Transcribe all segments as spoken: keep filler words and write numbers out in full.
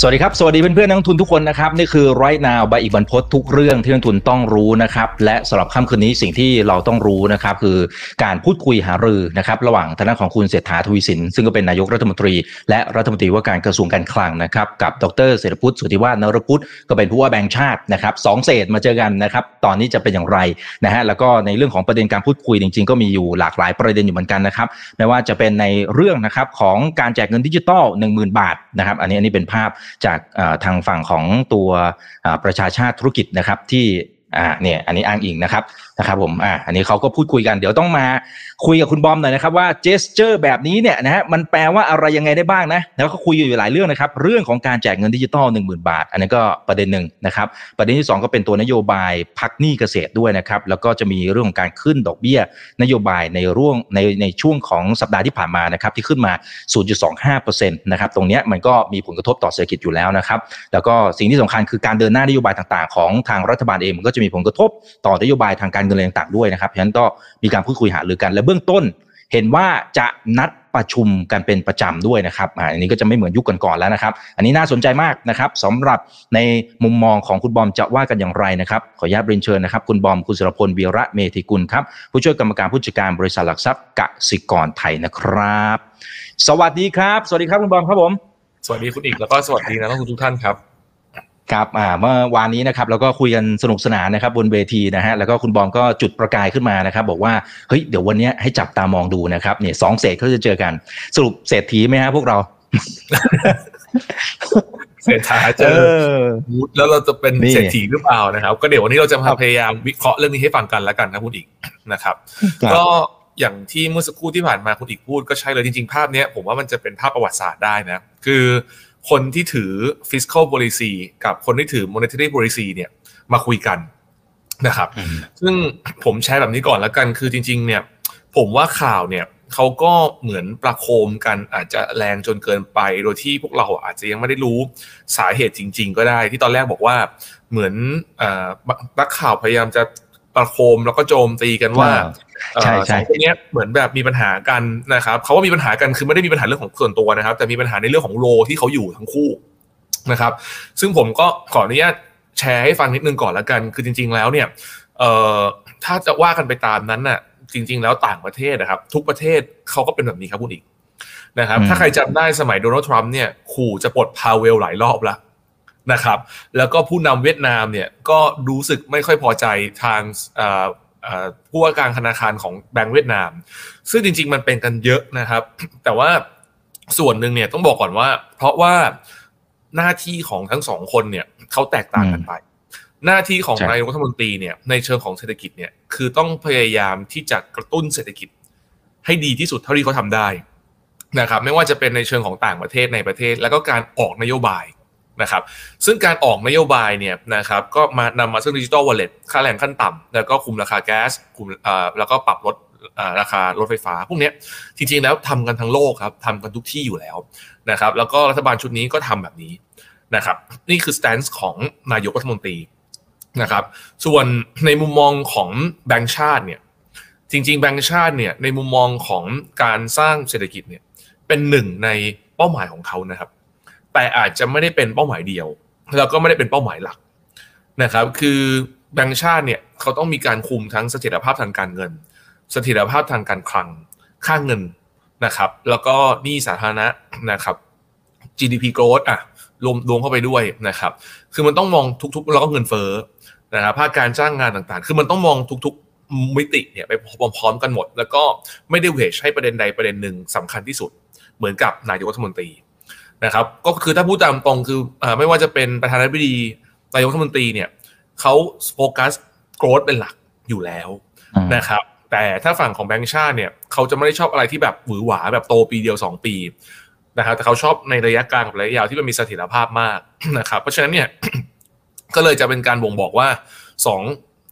สวัสดีครับสวัสดีเพื่อนเพื่อนนักลงทุนทุกคนนะครับนี่คือ Right Now ใบอีกบรรพตทุกเรื่องที่นักลงทุนต้องรู้นะครับและสำหรับค่ำคืนนี้สิ่งที่เราต้องรู้นะครับคือการพูดคุยหารือนะครับระหว่างทางด้านของคุณเศรษฐาทวีสินซึ่งก็เป็นนายกรัฐมนตรีและรัฐมนตรีว่าการกระทรวงการคลังนะครับกับดร.เศรษฐพุทธสุทธิวาทนฤพุทธก็เป็นผู้ว่าแบงก์ชาตินะครับสองเศรษฐมาเจอกันนะครับตอนนี้จะเป็นอย่างไรนะฮะแล้วก็ในเรื่องของประเด็นการพูดคุยจริงๆก็มีอยู่หลากหลายประเด็นอยู่เหมือนกันนะครับไม่ว่าจะเป็นในเรื่องนะครับของการแจกเงินดิจิทัล หนึ่งหมื่น บาทนะครับอันนี้อันนี้เป็นภาพจากทางฝั่งของตัวประชาชาติธุรกิจนะครับที่เนี่ยอันนี้อ้างอิงนะครับนะครับผมอ่าอันนี้เขาก็พูดคุยกันเดี๋ยวต้องมาคุยกับคุณบอมหน่อยนะครับว่าเจสเจอร์แบบนี้เนี่ยนะฮะมันแปลว่าอะไรยังไงได้บ้างนะแล้วก็คุยอยู่หลายเรื่องนะครับเรื่องของการแจกเงินดิจิตอล หนึ่งหมื่น บาทอันนี้ก็ประเด็นหนึ่งนะครับประเด็นที่สองก็เป็นตัวนโยบายพักหนี้เกษตรด้วยนะครับแล้วก็จะมีเรื่องของการขึ้นดอกเบี้ยนโยบายในร่วงในในช่วงของสัปดาห์ที่ผ่านมานะครับที่ขึ้นมา ศูนย์จุดสองห้าเปอร์เซ็นต์ นะครับตรงนี้มันก็มีผลกระทบต่อเศรษฐกิจอยู่แล้วนะครับแล้วก็สิ่งที่สำคัญคือการเดินหน้านโยบายต่างๆของทางรัฐบาลเองมันก็จะมีผลกระทบต่อนโยบายทางการเงินต่างๆด้วยนะครับเพราะฉะนั้นก็มีการพูดคุยหารือกันและเบื้องต้นเห็นว่าจะนัดประชุมกันเป็นประจำด้วยนะครับอันนี้ก็จะไม่เหมือนยุคก่อนๆแล้วนะครับอันนี้น่าสนใจมากนะครับสำหรับในมุมมองของคุณบอมจะว่ากันอย่างไรนะครับขออนุญาตเรียนเชิญนะครับคุณบอมคุณสุรพลวีระเมธิกุลครับผู้ช่วยกรรมการผู้จัดการบริษัทหลักทรัพย์กสิกรไทยนะครับสวัสดีครับสวัสดีครับคุณบอมครับผมสวัสดีคุณอีกแล้วก็สวัสดีนะทุกท่านครับครับเมื่อวานนี้นะครับแล้วก็คุยกันสนุกสนานนะครับบนเวทีนะฮะแล้วก็คุณบอมก็จุดประกายขึ้นมานะครับบอกว่าเฮ้ยเดี๋ยววันนี้ให้จับตามองดูนะครับเนี่ยสองเศรษฐเขาจะเจอกันสรุปเศรษฐีไหมฮะพวกเราเศรษฐาเจอแล้วเราจะเป็นเศรษฐีหรือเปล่านะครับก็เดี๋ยววันนี้เราจะพยายามวิเคราะห์เรื่องนี้ให้ฟังกันแล้วกันนะคุณอีกนะครับก็อย่างที่เมื่อสักครู่ที่ผ่านมาคุณอีกพูดก็ใช่เลยจริงๆภาพนี้ผมว่ามันจะเป็นภาพประวัติศาสตร์ได้นะคือคนที่ถือ fiscal policy กับคนที่ถือ monetary policy เนี่ยมาคุยกันนะครับซึ่งผมแชร์แบบนี้ก่อนแล้วกันคือจริงๆเนี่ยผมว่าข่าวเนี่ยเขาก็เหมือนประโคมกันอาจจะแรงจนเกินไปโดยที่พวกเราอาจจะยังไม่ได้รู้สาเหตุจริงๆก็ได้ที่ตอนแรกบอกว่าเหมือนนักข่าวพยายามจะประโคมแล้วก็โจมตีกันว่าสองคนนี้เหมือนแบบมีปัญหากันนะครับเขาว่ามีปัญหากันคือไม่ได้มีปัญหาเรื่องของส่วนตัวนะครับแต่มีปัญหาในเรื่องของโลที่เขาอยู่ทั้งคู่นะครับซึ่งผมก็ขออนุญาตแชร์ให้ฟังนิดนึงก่อนละกันคือจริงๆแล้วเนี่ยถ้าจะว่ากันไปตามนั้นน่ะจริงๆแล้วต่างประเทศนะครับทุกประเทศเขาก็เป็นแบบนี้ครับคุณอีกนะครับถ้าใครจำได้สมัยโดนัลด์ทรัมป์เนี่ยขู่จะปลดพาเวลหลายรอบละนะครับแล้วก็ผู้นำเวียดนามเนี่ยก็รู้สึกไม่ค่อยพอใจทางผู้ว่าการธนาคารของแบงก์เวียดนามซึ่งจริงๆมันเป็นกันเยอะนะครับแต่ว่าส่วนหนึ่งเนี่ยต้องบอกก่อนว่าเพราะว่าหน้าที่ของทั้งสองคนเนี่ยเขาแตกต่างกันไปหน้าที่ของนายกรัฐมนตรีเนี่ยในเชิงของเศรษฐกิจเนี่ยคือต้องพยายามที่จะกระตุ้นเศรษฐกิจให้ดีที่สุดเท่าที่เขาทำได้นะครับไม่ว่าจะเป็นในเชิงของต่างประเทศในประเทศแล้วก็การออกนโยบายนะครับซึ่งการออกนโยบายเนี่ยนะครับก็มานำมาซึ่ง Digital Wallet ค่าแรงขั้นต่ำแล้วก็คุมราคาแก๊สคุมเอ่อแล้วก็ปรับลดราคารถไฟฟ้าพวกนี้จริงๆแล้วทำกันทั้งโลกครับทำกันทุกที่อยู่แล้วนะครับแล้วก็รัฐบาลชุดนี้ก็ทำแบบนี้นะครับนี่คือ stance ของนายกรัฐมนตรีนะครับส่วนในมุมมองของแบงก์ชาติเนี่ยจริงๆแบงก์ชาติเนี่ยในมุมมองของการสร้างเศรษฐกิจเนี่ยเป็นหนึ่งในเป้าหมายของเขานะครับแต่อาจจะไม่ได้เป็นเป้าหมายเดียวแล้วก็ไม่ได้เป็นเป้าหมายหลักนะครับคือแบงก์ชาติเนี่ยเขาต้องมีการคุมทั้งเสถียรภาพทางการเงินเสถียรภาพทางการคลังค่าเงินนะครับแล้วก็หนี้สาธารณะนะครับ จี ดี พี growth อ่ะรวมรวมเข้าไปด้วยนะครับคือมันต้องมองทุกๆแล้วก็เงินเฟ้อนะครับภาคการจ้างงานต่างๆคือมันต้องมองทุกๆมิติเนี่ยไปพร้อมๆกันหมดแล้วก็ไม่ได้เวทให้ประเด็นใดประเด็นหนึ่งสำคัญที่สุดเหมือนกับนายกรัฐมนตรีนะครับก็คือถ้าพูดตามตรงคือไม่ว่าจะเป็นประธานาธิบดีนายกรัฐมนตรีเนี่ยเขาโฟกัสโกรธเป็นหลักอยู่แล้วนะครับแต่ถ้าฝั่งของแบงก์ชาติเนี่ยเขาจะไม่ได้ชอบอะไรที่แบบหวือหวาแบบโตปีเดียวสองปีนะครับแต่เขาชอบในระยะกลางกับระยะยาวที่มันมีเสถียรภาพมากนะครับเพราะฉะนั้นเนี่ยก็เลยจะเป็นการบ่งบอกว่าสอง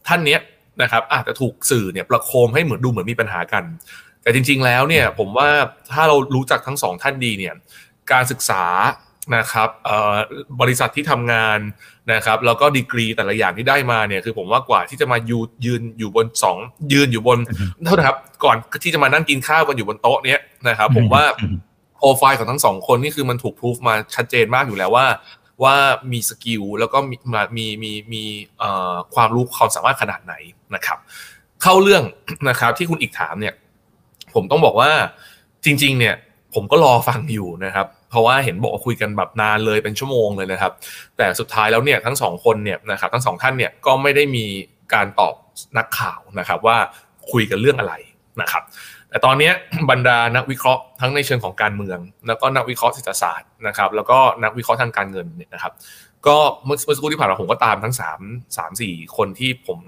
ท่านเนี้ยนะครับอาจจะถูกสื่อเนี่ยประโคมให้เหมือนดูเหมือนมีปัญหากันแต่จริงๆแล้วเนี่ยผมว่าถ้าเรารู้จักทั้งสองท่านดีเนี่ยการศึกษา นะครับบริษัทที่ทำงานนะครับแล้วก็ดีกรีแต่ละอย่างที่ได้มาเนี่ยคือผมว่ากว่าที่จะมายืนอยู่บนสองยืนอยู่บนเท่านะครับก่อนที่จะมานั่งกินข้าวกันอยู่บนโต๊ะเนี้ยนะครับผมว่าโปรไฟล์ของทั้งสองคนนี่คือมันถูกพิสูจน์มาชัดเจนมากอยู่แล้วว่าว่ามีสกิลแล้วก็มีมีมีมีความรู้ความสามารถขนาดไหนนะครับเข้าเรื่องนะครับที่คุณอีกถามเนี่ยผมต้องบอกว่าจริงๆเนี่ยผมก็รอฟังอยู่นะครับเพราะว่าเห็นบอกว่าคุยกันแบบนานเลยเป็นชั่วโมงเลยนะครับแต่สุดท้ายแล้วเนี่ยทั้งสองคนเนี่ยนะครับทั้งสองท่านเนี่ยก็ไม่ได้มีการตอบนักข่าวนะครับว่าคุยกันเรื่องอะไรนะครับแต่ตอนนี้บรรดานักวิเคราะห์ทั้งในเชิงของการเมืองแล้วก็นักวิเคราะห์เศรษฐศาสตร์นะครับแล้วก็นักวิเคราะห์ทางการเงินเนี่ยนะครับก็เมื่อสักครู่ที่ผ่านมาผมก็ตามทั้งสามสามสี่คนที่ผม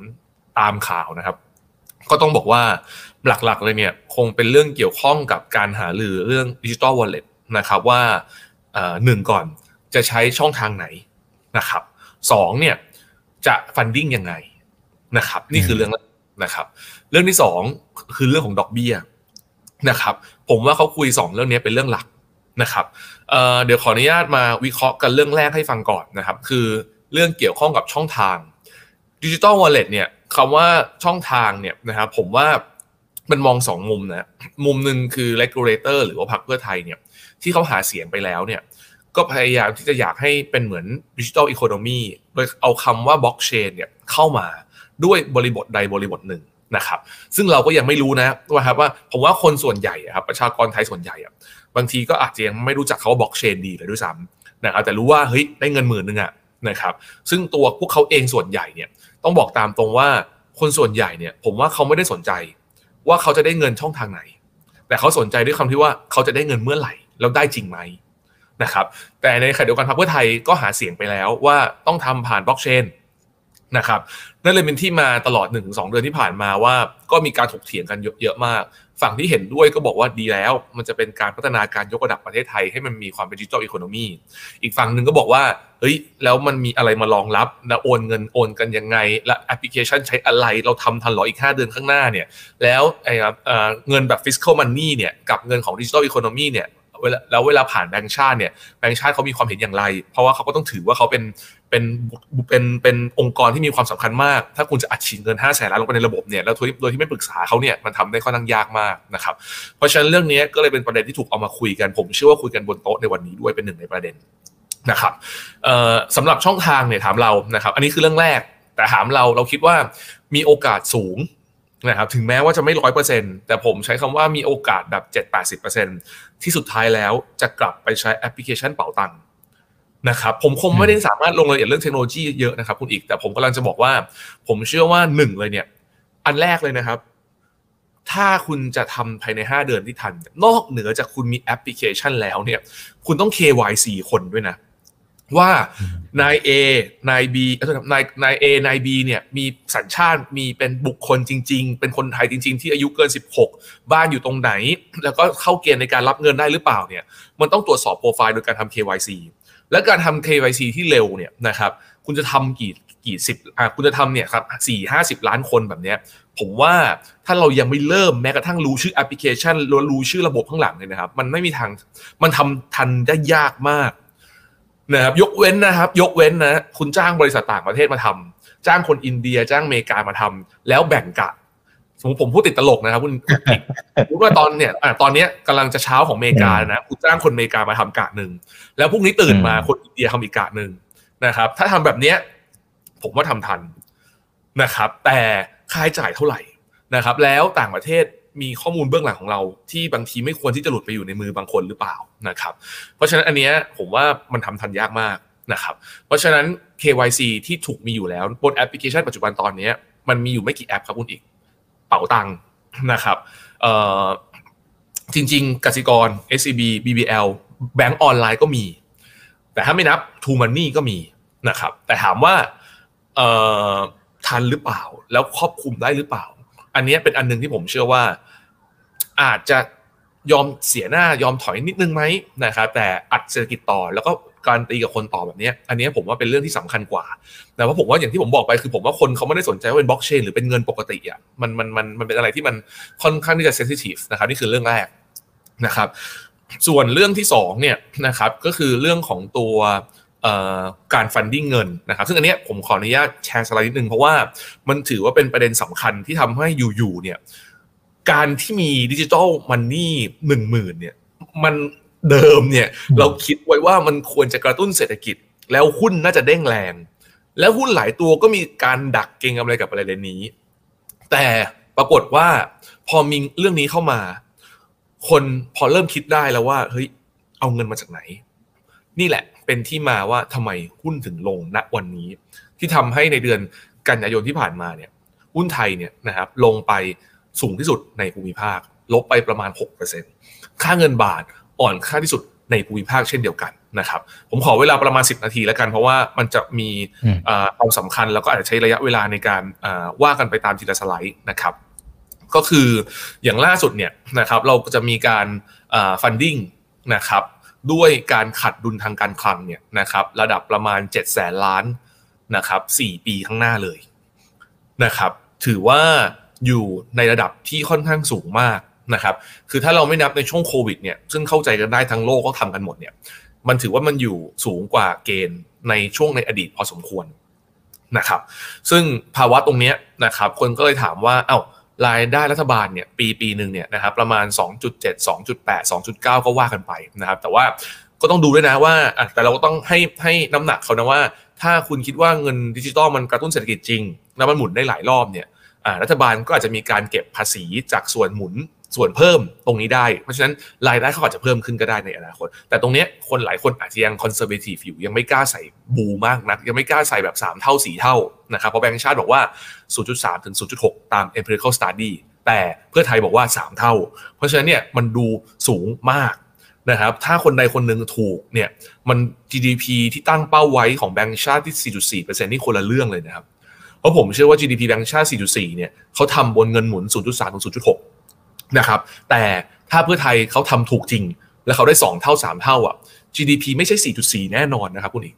ตามข่าวนะครับก็ต้องบอกว่าหลักๆเลยเนี่ยคงเป็นเรื่องเกี่ยวข้องกับการหารือเรื่อง Digital Walletนะครับว่าหนึ่งก่อนจะใช้ช่องทางไหนนะครับสองเนี่ยจะฟันดิ้งยังไงนะครับนี่คือเรื่องนะครับเรื่องที่สองคือเรื่องของดอกเบี้ยนะครับผมว่าเขาคุยสองเรื่องนี้เป็นเรื่องหลักนะครับเดี๋ยวขออนุญาตมาวิเคราะห์กันเรื่องแรกให้ฟังก่อนนะครับคือเรื่องเกี่ยวข้องกับช่องทาง Digital Wallet เนี่ยคำว่าช่องทางเนี่ยนะครับผมว่ามันมองสองมุมนะมุมหนึ่งคือ regulator หรือว่าพรรคเพื่อไทยเนี่ยที่เขาหาเสียงไปแล้วเนี่ยก็พยายามที่จะอยากให้เป็นเหมือน Digital Economy โดยเอาคำว่า Blockchain เนี่ยเข้ามาด้วยบริบทใดบริบทหนึ่งนะครับซึ่งเราก็ยังไม่รู้นะว่าครับว่าผมว่าคนส่วนใหญ่ครับประชากรไทยส่วนใหญ่อ่ะบางทีก็อาจจะยังไม่รู้จักเขาว่า Blockchain ดีเลยด้วยซ้ำนะครับแต่รู้ว่าเฮ้ยได้เงินหมื่นนึงอ่ะนะครับซึ่งตัวพวกเขาเองส่วนใหญ่เนี่ยต้องบอกตามตรงว่าคนส่วนใหญ่เนี่ยผมว่าเขาไม่ได้สนใจว่าเขาจะได้เงินช่องทางไหนแต่เขาสนใจด้วยคำที่ว่าเขาจะได้เงินเมื่อไหร่แล้วได้จริงไหมนะครับแต่ในขณะเดียวกันพรรคเพื่อไทยก็หาเสียงไปแล้วว่าต้องทำผ่านบล็อกเชนนะครับนั่นเลยเป็นที่มาตลอด หนึ่งถึงสอง เดือนที่ผ่านมาว่าก็มีการถกเถียงกันเยอะมากฝั่งที่เห็นด้วยก็บอกว่าดีแล้วมันจะเป็นการพัฒนาการยกระดับประเทศไทยให้มันมีความเป็นดิจิทัลอีโคโนมีอีกฝั่งหนึ่งก็บอกว่าเฮ้ยแล้วมันมีอะไรมารองรับนะโอนเงินโอนกันยังไงและแอปพลิเคชันใช้อะไรเราทำทันหรออีกห้าเดือนข้างหน้าเนี่ยแล้วไอ้เงินแบบ fiscal money เนี่ยกับเงินของดิจิทัลอีโคโนมีเนี่ยแล้วเวลาผ่านแบงก์ชาติเนี่ยแบงก์ชาติเขามีความเห็นอย่างไรเพราะว่าเขาก็ต้องถือว่าเขาเป็นเป็นเป็นเป็นองค์กรที่มีความสำคัญมากถ้าคุณจะอัดฉีดเงินห้าแสนล้านลงไปในระบบเนี่ยแล้วโดยที่ไม่ปรึกษาเขาเนี่ยมันทำได้ค่อนข้างยากมากนะครับเพราะฉะนั้นเรื่องนี้ก็เลยเป็นประเด็นที่ถูกเอามาคุยกันผมเชื่อว่าคุยกันบนโต๊ะในวันนี้ด้วยเป็นหนึ่งในประเด็นนะครับสำหรับช่องทางเนี่ยถามเรานะครับอันนี้คือเรื่องแรกแต่ถามเราเราคิดว่ามีโอกาสสูงนะครับถึงแม้ว่าจะไม่ หนึ่งร้อยเปอร์เซ็นต์ แต่ผมใช้คำว่ามีโอกาสแบบ เจ็ดสิบถึงแปดสิบเปอร์เซ็นต์ ที่สุดท้ายแล้วจะกลับไปใช้แอปพลิเคชันเป๋าตังค์นะครับผมคงไม่ได้สามารถลงรายละเอียดเรื่องเทคโนโลยีเยอะนะครับคุณอีกแต่ผมกำลังจะบอกว่าผมเชื่อว่าหนึ่งเลยเนี่ยอันแรกเลยนะครับถ้าคุณจะทำภายในห้าเดือนที่ทันนอกเหนือจากคุณมีแอปพลิเคชันแล้วเนี่ยคุณต้อง เค วาย ซี คนด้วยนะว่านาย A นาย B นายนาย A นาย B เนี่ยมีสัญชาติมีเป็นบุคคลจริงๆเป็นคนไทยจริงๆที่อายุเกินสิบหกบ้านอยู่ตรงไหนแล้วก็เข้าเกณฑ์ในการรับเงินได้หรือเปล่าเนี่ยมันต้องตรวจสอบโปรไฟล์โดยการทำ เค วาย ซี และการทำ เค วาย ซี ที่เร็วเนี่ยนะครับคุณจะทำกี่กี่สิบอ่ะคุณจะทำเนี่ยครับ สี่ถึงห้าสิบ ล้านคนแบบเนี้ยผมว่าถ้าเรายังไม่เริ่มแม้กระทั่งรู้ชื่อแอปพลิเคชันรู้ชื่อระบบข้างหลังเลยนะครับมันไม่มีทางมันทำทันได้ยากมากนะครับยกเว้นนะครับยกเว้นนะคุณจ้างบริษัทต่างประเทศมาทำจ้างคนอินเดียจ้างอเมริกามาทำแล้วแบ่งกะสมมติผมพูดติดตลกนะครับคุณพูดว่าตอนเนี่ยตอนนี้กำลังจะเช้าของอเมริกานะคุณจ้างคนอเมริกามาทำกะหนึ่งแล้วพรุ่งนี้ตื่นมาคนอินเดียทำอีกกะหนึ่งนะครับถ้าทำแบบนี้ผมว่าทำทันนะครับแต่ค่าใช้จ่ายเท่าไหร่นะครับแล้วต่างประเทศมีข้อมูลเบื้องหลังของเราที่บางทีไม่ควรที่จะหลุดไปอยู่ในมือบางคนหรือเปล่านะครับเพราะฉะนั้นอันเนี้ยผมว่ามันทำทันยากมากนะครับเพราะฉะนั้น เค วาย ซี ที่ถูกมีอยู่แล้วบนแอปพลิเคชันปัจจุบันตอนนี้มันมีอยู่ไม่กี่แอปครับคุณอีกเป๋าตังค์นะครับเอ่อจริงๆกสิกร เอส ซี บี บี บี แอล แบงก์ออนไลน์ก็มีแต่ถ้าไม่นับ True Money ก็มีนะครับแต่ถามว่าเอ่อทันหรือเปล่าแล้วครอบคลุมได้หรือเปล่าอันนี้เป็นอันนึงที่ผมเชื่อว่าอาจจะยอมเสียหน้ายอมถอยนิดนึงไหมนะครับแต่อัดเศรษฐกิจต่อแล้วก็การตีกับคนต่อแบบนี้อันนี้ผมว่าเป็นเรื่องที่สำคัญกว่าแต่ว่าผมว่าอย่างที่ผมบอกไปคือผมว่าคนเขาไม่ได้สนใจว่าเป็นบล็อกเชนหรือเป็นเงินปกติอ่ะมันมันมันมันเป็นอะไรที่มันค่อนข้างที่จะเซนซิทีฟนะครับนี่คือเรื่องแรกนะครับ ส่วนเรื่องที่สองเนี่ยนะครับก็คือเรื่องของตัวการ funding เงินนะครับซึ่งอันนี้ผมขออนุญาตแชร์สไลด์นิดนึงเพราะว่ามันถือว่าเป็นประเด็นสำคัญที่ทำให้อยู่ๆเนี่ยการที่มี Digital Money หนึ่งหมื่น เนี่ยมันเดิมเนี่ยเราคิดไว้ว่ามันควรจะกระตุ้นเศรษฐกิจแล้วหุ้นน่าจะเด้งแรงแล้วหุ้นหลายตัวก็มีการดักเก็งกำไรกับประเด็นนี้แต่ปรากฏว่าพอมีเรื่องนี้เข้ามาคนพอเริ่มคิดได้แล้วว่าเฮ้ยเอาเงินมาจากไหนนี่แหละเป็นที่มาว่าทำไมหุ้นถึงลงณวันนี้ที่ทำให้ในเดือนกันยายนที่ผ่านมาเนี่ยหุ้นไทยเนี่ยนะครับลงไปสูงที่สุดในภูมิภาคลบไปประมาณ หกเปอร์เซ็นต์ ค่าเงินบาทอ่อนค่าที่สุดในภูมิภาคเช่นเดียวกันนะครับผมขอเวลาประมาณสิบนาทีแล้วกันเพราะว่ามันจะมีความสำคัญแล้วก็อาจจะใช้ระยะเวลาในการว่ากันไปตามทีละสไลด์นะครับก็คืออย่างล่าสุดเนี่ยนะครับเราจะมีการฟันดิ้งนะครับด้วยการขัดดุลทางการคลังเนี่ยนะครับระดับประมาณเจ็ดแสนล้านนะครับสี่ปีข้างหน้าเลยนะครับถือว่าอยู่ในระดับที่ค่อนข้างสูงมากนะครับคือถ้าเราไม่นับในช่วงโควิดเนี่ยซึ่งเข้าใจกันได้ทั้งโลกก็ทำกันหมดเนี่ยมันถือว่ามันอยู่สูงกว่าเกณฑ์ในช่วงในอดีตพอสมควรนะครับซึ่งภาวะตรงนี้นะครับคนก็เลยถามว่าเอ้ารายได้รัฐบาลเนี่ยปีปีนึงเนี่ยนะครับประมาณ สองจุดเจ็ด สองจุดแปด สองจุดเก้า ก็ว่ากันไปนะครับแต่ว่าก็ต้องดูด้วยนะว่าแต่เราก็ต้องให้ให้น้ำหนักเขานะว่าถ้าคุณคิดว่าเงินดิจิตอลมันกระตุ้นเศรษฐกิจจริงแล้วมันหมุนได้หลายรอบเนี่ยรัฐบาลก็อาจจะมีการเก็บภาษีจากส่วนหมุนส่วนเพิ่มตรงนี้ได้เพราะฉะนั้นรายได้เขาอาจจะเพิ่มขึ้นก็ได้ในอนาคตแต่ตรงนี้คนหลายคนอาจจะยังคอนเซอร์เวทีฟอยู่ยังไม่กล้าใส่บูมากนักยังไม่กล้าใส่แบบสามเท่าสี่เท่านะครับเพราะแบงก์ชาติบอกว่า ศูนย์จุดสามถึงศูนย์จุดหก ตาม empirical study แต่เพื่อไทยบอกว่าสามเท่าเพราะฉะนั้นเนี่ยมันดูสูงมากนะครับถ้าคนใดคนหนึ่งถูกเนี่ยมัน จี ดี พี ที่ตั้งเป้าไว้ของแบงก์ชาติที่ สี่จุดสี่เปอร์เซ็นต์ นี่คนละเรื่องเลยนะครับเพราะผมเชื่อว่า จี ดี พี แบงก์ชาติ สี่จุดสี่ เนี่ยเขาทำบนเงินหมุน ศูนย์จุดสามถึงศูนย์จุดหกนะครับแต่ถ้าเพื่อไทยเขาทำถูกจริงแล้วเขาได้สองเท่าสามเท่าอ่ะ จี ดี พี ไม่ใช่ สี่จุดสี่ แน่นอนนะครับคุณอีก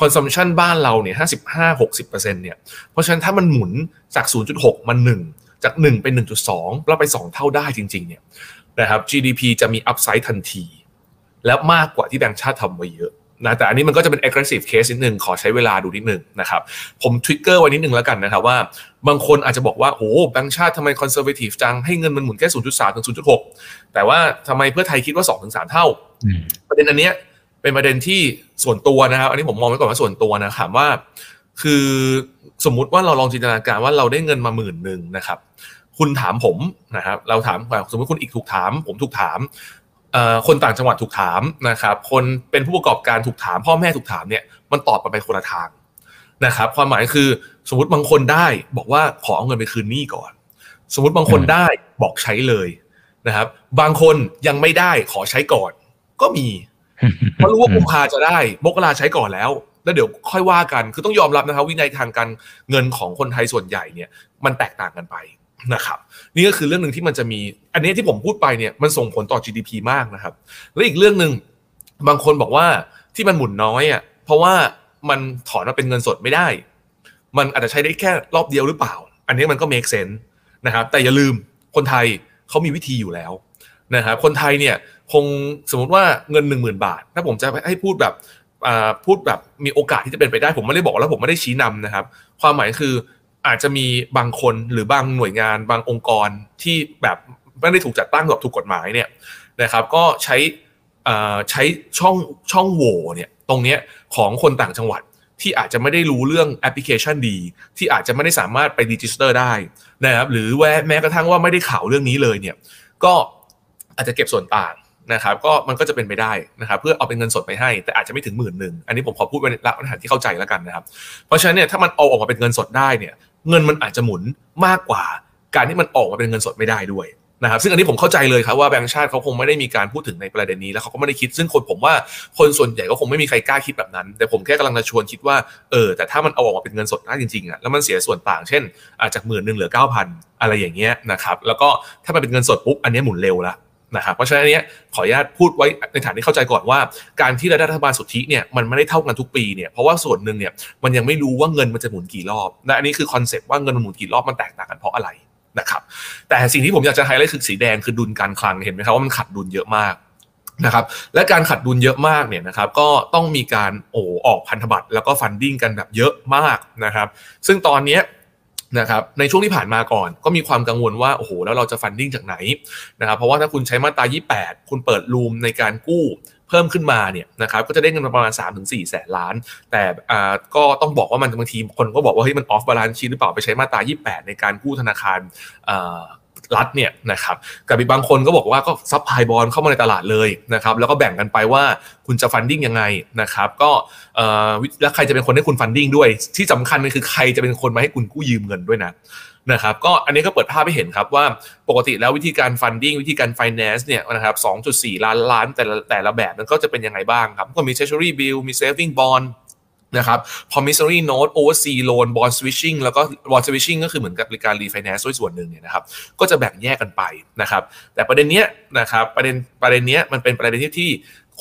consumption บ้านเราเนี่ย ห้าสิบห้าถึงหกสิบเปอร์เซ็นต์ เนี่ยเพราะฉะนั้นถ้ามันหมุนจาก ศูนย์จุดหก มันหนึ่งจากหนึ่งเป็น หนึ่งจุดสอง แล้วไปสองเท่าได้จริงๆเนี่ยนะครับ จี ดี พี จะมี upside ทันทีและมากกว่าที่แบงก์ชาติทำไว้เยอะนะแต่อันนี้มันก็จะเป็น aggressive case นิดนึงขอใช้เวลาดูนิดนึงนะครับผมทริกเกอร์ไว้นิดนึงแล้วกันนะครับว่าบางคนอาจจะบอกว่าโอ้แบงก์ชาติทำไม conservative จังให้เงินมันหมุนแค่ ศูนย์จุดสามถึงศูนย์จุดหก แต่ว่าทำไมเพื่อไทยคิดว่า สองถึงสาม เท่าประเด็นอันเนี้ยเป็นประเด็นที่ส่วนตัวนะครับอันนี้ผมมองไว้ก่อนว่าส่วนตัวนะถามว่าคือสมมุติว่าเราลองจินตนาการว่าเราได้เงินมาหมื่นหนึ่งนะครับคุณถามผมนะครับเราถามสมมติคุณอีกถูกถามผมถูกถามคนต่างจังหวัดถูกถามนะครับคนเป็นผู้ประกอบการถูกถามพ่อแม่ถูกถามเนี่ยมันตอบกันไปคนละทางนะครับความหมายคือสมมติบางคนได้บอกว่าขอเอาเงินไปคืนหนี้ก่อนสมมติบางคนได้บอกใช้เลยนะครับบางคนยังไม่ได้ขอใช้ก่อนก็มีเพราะรู้ว่ากุมภาจะได้มกราใช้ก่อนแล้วแล้วเดี๋ยวค่อยว่ากันคือต้องยอมรับนะครับวินัยทางการเงินของคนไทยส่วนใหญ่เนี่ยมันแตกต่างกันไปนะครับนี่ก็คือเรื่องนึงที่มันจะมีอันนี้ที่ผมพูดไปเนี่ยมันส่งผลต่อ จี ดี พี มากนะครับและอีกเรื่องนึงบางคนบอกว่าที่มันหมุนน้อยอ่ะเพราะว่ามันถอนมาเป็นเงินสดไม่ได้มันอาจจะใช้ได้แค่รอบเดียวหรือเปล่าอันนี้มันก็ make sense นะครับแต่อย่าลืมคนไทยเขามีวิธีอยู่แล้วนะครับคนไทยเนี่ยคงสมมติว่าเงิน หนึ่งหมื่น บาทถ้าผมจะให้พูดแบบอ่าพูดแบบมีโอกาสที่จะเป็นไปได้ผมไม่ได้บอกแล้วผมไม่ได้ชี้นำนะครับความหมายคืออาจจะมีบางคนหรือบางหน่วยงานบางองค์กรที่แบบไม่ได้ถูกจัดตั้งแบบถูกกฎหมายเนี่ยนะครับก็ใช้ใช้ช่องช่องโหว่เนี่ยตรงเนี้ยของคนต่างจังหวัดที่อาจจะไม่ได้รู้เรื่องแอปพลิเคชันดีที่อาจจะไม่ได้สามารถไปรีจิสเตอร์ได้นะครับหรือแม้กระทั่งว่าไม่ได้ข่าวเรื่องนี้เลยเนี่ยก็อาจจะเก็บส่วนต่างนะครับก็มันก็จะเป็นไปได้นะครับเพื่อเอาเป็นเงินสดไปให้แต่อาจจะไม่ถึงหมื่นหนึ่งอันนี้ผมขอพูดไว้ละปัญหาที่เข้าใจแล้วกันนะครับเพราะฉะนั้นเนี่ยถ้ามันเอาออกมาเป็นเงินสดได้เนี่ยเงินมันอาจจะหมุนมากกว่าการที่มันออกมาเป็นเงินสดไม่ได้ด้วยนะครับซึ่งอันนี้ผมเข้าใจเลยครับว่าแบงก์ชาติเขาคงไม่ได้มีการพูดถึงในประเด็นนี้แล้วเขาก็ไม่ได้คิดซึ่งคนผมว่าคนส่วนใหญ่ก็คงไม่มีใครกล้าคิดแบบนั้นแต่ผมแค่กำลังจะชวนคิดว่าเออแต่ถ้ามันเอาออกมาเป็นเงินสดได้จริงๆอ่ะแล้วมันเสียส่วนต่างเช่นอาจจะหมื่นหนึ่งเหลือเก้าพันอะไรอย่างเงี้ยนะครับแล้วก็ถ้ามันเป็นเงินสดปุ๊บอันนี้หมุนเร็วละนะครับเพราะฉะนั้นอันนี้ขออนุญาตพูดไว้ในฐานที่เข้าใจก่อนว่าการที่รายได้รัฐบาลสุทธิเนี่ยมันไม่ได้เท่ากันทุกปีเนี่ยเพราะว่าส่วนหนึ่งเนี่ยมันยังไม่รู้ว่าเงินมันจะหมุนกี่รอบและอันนี้คือคอนเซ็ปต์ว่าเงินมันหมุนกี่รอบมันแตกต่างกันเพราะอะไรนะครับแต่สิ่งที่ผมอยากจะไฮไลท์คือสีแดงคือดุลการคลังเห็นไหมครับว่ามันขัดดุลเยอะมาก นะครับและการขาดดุลเยอะมากเนี่ยนะครับก็ต้องมีการโอ้ออกพันธบัตรแล้วก็ฟันดิ้งกันแบบเยอะมากนะครับซึ่งตอนนี้นะครับในช่วงที่ผ่านมาก่อนก็มีความกังวลว่าโอ้โหแล้วเราจะฟันดิ้งจากไหนนะครับเพราะว่าถ้าคุณใช้มาตรายี่สิบแปดคุณเปิดรูมในการกู้เพิ่มขึ้นมาเนี่ยนะครับก็จะได้เงินประมาณ สามถึงสี่แสนล้านแต่อ่าก็ต้องบอกว่ามันบางทีคนก็บอกว่าเฮ้ยมันออฟบาลานซ์ชีทหรือเปล่าไปใช้มาตรายี่สิบแปดในการกู้ธนาคารอ่ารัฐเนี่ยนะครับกับบางคนก็บอกว่าก็ซับไพบอลเข้ามาในตลาดเลยนะครับแล้วก็แบ่งกันไปว่าคุณจะฟันดิ้งยังไงนะครับก็แล้วใครจะเป็นคนให้คุณฟันดิ้งด้วยที่สำคัญมันคือใครจะเป็นคนมาให้คุณกู้ยืมเงินด้วยนะนะครับก็อันนี้ก็เปิดภาพให้เห็นครับว่าปกติแล้ววิธีการฟันดิ้งวิธีการไฟแนนซ์เนี่ยนะครับ สองจุดสี่ล้านล้านแต่ละแต่ละแบบนั้นก็จะเป็นยังไงบ้างครับก็มี Treasury Bill มี Saving Bondนะครับ promissory note โอ ซี loan bond switching แล้วก็ bond switching ก็คือเหมือนกับการ refinance ด้วยส่วนหนึ่งเนี่ยนะครับก็จะแบ่งแยกกันไปนะครับแต่ประเด็นเนี้ยนะครับประเด็นประเด็นเนี้ยมันเป็นประเด็นที่ที่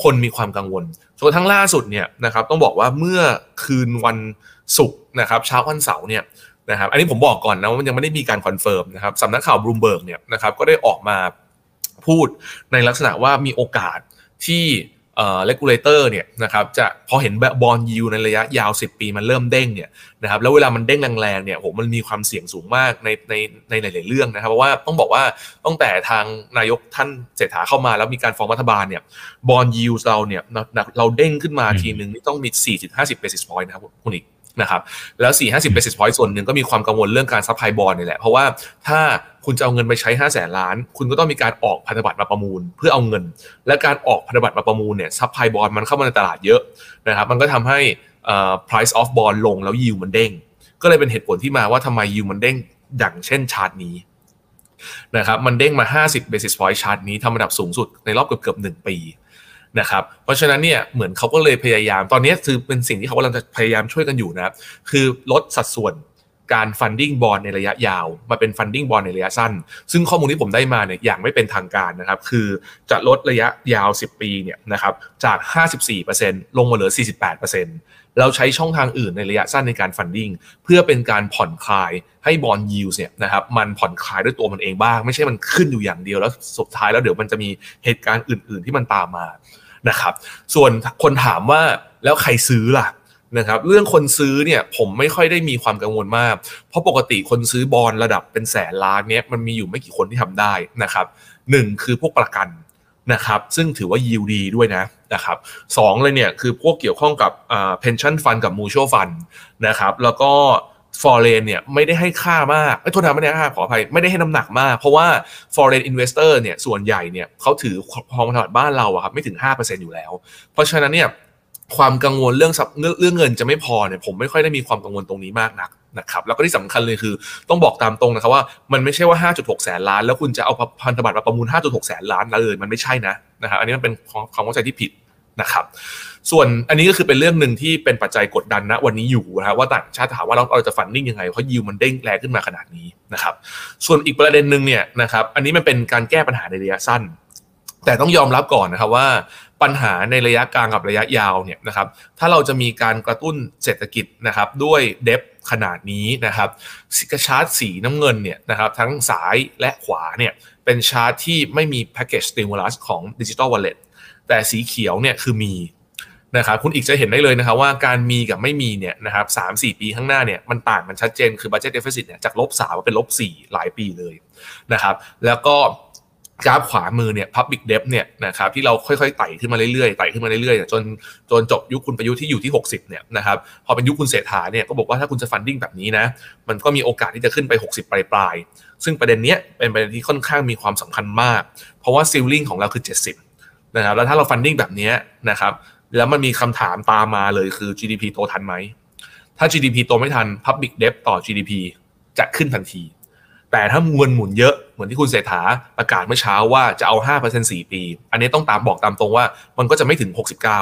คนมีความกังวลจนกระทั่งล่าสุดเนี่ยนะครับต้องบอกว่าเมื่อคืนวันศุกร์นะครับเช้าวันเสาร์เนี่ยนะครับอันนี้ผมบอกก่อนนะว่ามันยังไม่ได้มีการคอนเฟิร์มนะครับสำนักข่าว Bloomberg เนี่ยนะครับก็ได้ออกมาพูดในลักษณะว่ามีโอกาสที่เอ่อ regulator เนี่ยนะครับจะพอเห็นแบบ bond yield ในระยะยาวสิบปีมันเริ่มเด้งเนี่ยนะครับแล้วเวลามันเด้งแรงๆเนี่ยโหมันมีความเสี่ยงสูงมากในในในหลายๆเรื่องนะครับเพราะว่าต้องบอกว่าตั้งแต่ทางนายกท่านเศรษฐาเข้ามาแล้วมีการฟอร์มรัฐบาลเนี่ย bond yield เราเนี่ยเราเด้งขึ้นมาทีนึงนี่ต้องมี สี่ถึงห้าสิบเบสิสพอยต์ นะครับคุณอีกนะครับแล้ว สี่ถึงห้าสิบเบสิสพอยต์ ส่วนหนึ่งก็มีความกังวลเรื่องการซัพพลายบอนด์นี่แหละเพราะว่าถ้าคุณจะเอาเงินไปใช้ ห้าแสนล้านคุณก็ต้องมีการออกพันธบัตรมาประมูลเพื่อเอาเงินและการออกพันธบัตรมาประมูลเนี่ยซัพพลายบอนด์มันเข้ามาในตลาดเยอะนะครับมันก็ทำให้ price of bond ลงแล้ว yield มันเด้งก็เลยเป็นเหตุผลที่มาว่าทำไม yield มันเด้งอย่างเช่นชาร์ตนี้นะครับมันเด้งมา ห้าสิบเบสิสพอยต์ ชาร์ตนี้ทำระดับสูงสุดในรอบเกือบๆหนึ่งปีนะครับเพราะฉะนั้นเนี่ยเหมือนเขาก็เลยพยายามตอนนี้คือเป็นสิ่งที่เขากำลังจะพยายามช่วยกันอยู่นะครับคือลดสัดส่วนการ funding bond ในระยะยาวมาเป็น funding bond ในระยะสั้นซึ่งข้อมูลที่ผมได้มาเนี่ยอย่างไม่เป็นทางการนะครับคือจะลดระยะยาวสิบปีเนี่ยนะครับจาก ห้าสิบสี่เปอร์เซ็นต์ ลงมาเหลือ สี่สิบแปดเปอร์เซ็นต์ แล้วใช้ช่องทางอื่นในระยะสั้นในการ funding เพื่อเป็นการผ่อนคลายให้ bond yield เนี่ยนะครับมันผ่อนคลายด้วยตัวมันเองบ้างไม่ใช่มันขึ้นอยู่อย่างเดียวแล้วสุดท้ายแล้วเดี๋ยวมันจะมีเหตุการณ์อื่นๆที่มันตามมานะครับส่วนคนถามว่าแล้วใครซื้อล่ะนะครับเรื่องคนซื้อเนี่ยผมไม่ค่อยได้มีความกังวลมากเพราะปกติคนซื้อบอนด์ระดับเป็นแสนล้านเนี่ยมันมีอยู่ไม่กี่คนที่ทำได้นะครับหนึ่งคือพวกประกันนะครับซึ่งถือว่ายิวดีด้วยนะนะครับสองเลยเนี่ยคือพวกเกี่ยวข้องกับอ่า pension fund กับ mutual fund นะครับแล้วก็ foreign เนี่ยไม่ได้ให้ค่ามากไอ้โทษนะไม่ได้ให้ค่าขออภัยไม่ได้ให้น้ำหนักมากเพราะว่า foreign investor เนี่ยส่วนใหญ่เนี่ยเขาถือครองพันธบัตรบ้านเราอะครับไม่ถึง ห้าเปอร์เซ็นต์ อยู่แล้วเพราะฉะนั้นเนี่ยความกังวลเรื่องเรื่องเงินจะไม่พอเนี่ยผมไม่ค่อยได้มีความกังวลตรงนี้มากนักนะครับแล้วก็ที่สำคัญเลยคือต้องบอกตามตรงนะครับว่ามันไม่ใช่ว่า ห้าจุดหกแสนล้านแล้วคุณจะเอาพันธบัตรมาประมูล ห้าจุดหกแสนล้านเลยมันไม่ใช่นะนะครับอันนี้มันเป็นความเข้าใจที่ผิดนะครับส่วนอันนี้ก็คือเป็นเรื่องหนึ่งที่เป็นปัจจัยกดดันณวันนี้อยู่นะครับว่าต่างชาติถามว่าเราเราจะฟันดิ้งยังไงเพราะยิวมันเด้งแรงขึ้นมาขนาดนี้นะครับส่วนอีกประเด็นนึงเนี่ยนะครับอันนี้มันเป็นการแก้ปัญหาในระยะสั้นแต่ต้องยอมรับก่อนนะครับว่าปัญหาในระยะกลางกับระยะยาวเนี่ยนะครับถ้าเราจะมีการกระตุ้นเศรษฐกิจนะครับด้วยเดฟขนาดนี้นะครับชาร์ตสีน้ำเงินเนี่ยนะครับทั้งซ้ายและขวาเนี่ยเป็นชาร์ตที่ไม่มีแพ็กเกจสติมูลัสของ Digital Wallet แต่สีเขียวเนี่ยคือมีนะครับคุณอีกจะเห็นได้เลยนะครับว่าการมีกับไม่มีเนี่ยนะครับ สามถึงสี่ปีข้างหน้าเนี่ยมันต่างมันชัดเจนคือ budget deficit เนี่ยจาก ลบสาม มาเป็น ลบสี่ หลายปีเลยนะครับแล้วก็กราฟขวามือเนี่ย public debt เนี่ยนะครับที่เราค่อยๆไต่ขึ้นมาเรื่อยๆไต่ขึ้นมาเรื่อยๆจนจนจบยุคคุณประยุทธ์ที่อยู่ที่หกสิบเนี่ยนะครับพอเป็นยุคคุณเศรษฐาเนี่ยก็บอกว่าถ้าคุณจะ funding แบบนี้นะมันก็มีโอกาสที่จะขึ้นไปหกสิบปลายๆซึ่งประเด็นเนี้ยเป็นประเด็นที่ค่อนข้างมีความสำคัญมากเพราะว่า ceiling ของเราคือเจ็ดสิบนะครับแล้วถ้าเรา funding แบบนี้นะครับแล้วมันมีคำถามตามมาเลยคือ จี ดี พี โตทันไหมถ้า จี ดี พี โตไม่ทัน public debt ต่อ จี ดี พี จะขึ้นทันทีแต่ถ้ามวลหมุนเยอะเหมือนที่คุณเศรษฐาประกาศเมื่อเช้าว่าจะเอา ห้าเปอร์เซ็นต์ สี่ปีอันนี้ต้องตามบอกตามตรงว่ามันก็จะไม่ถึงหกสิบเก้า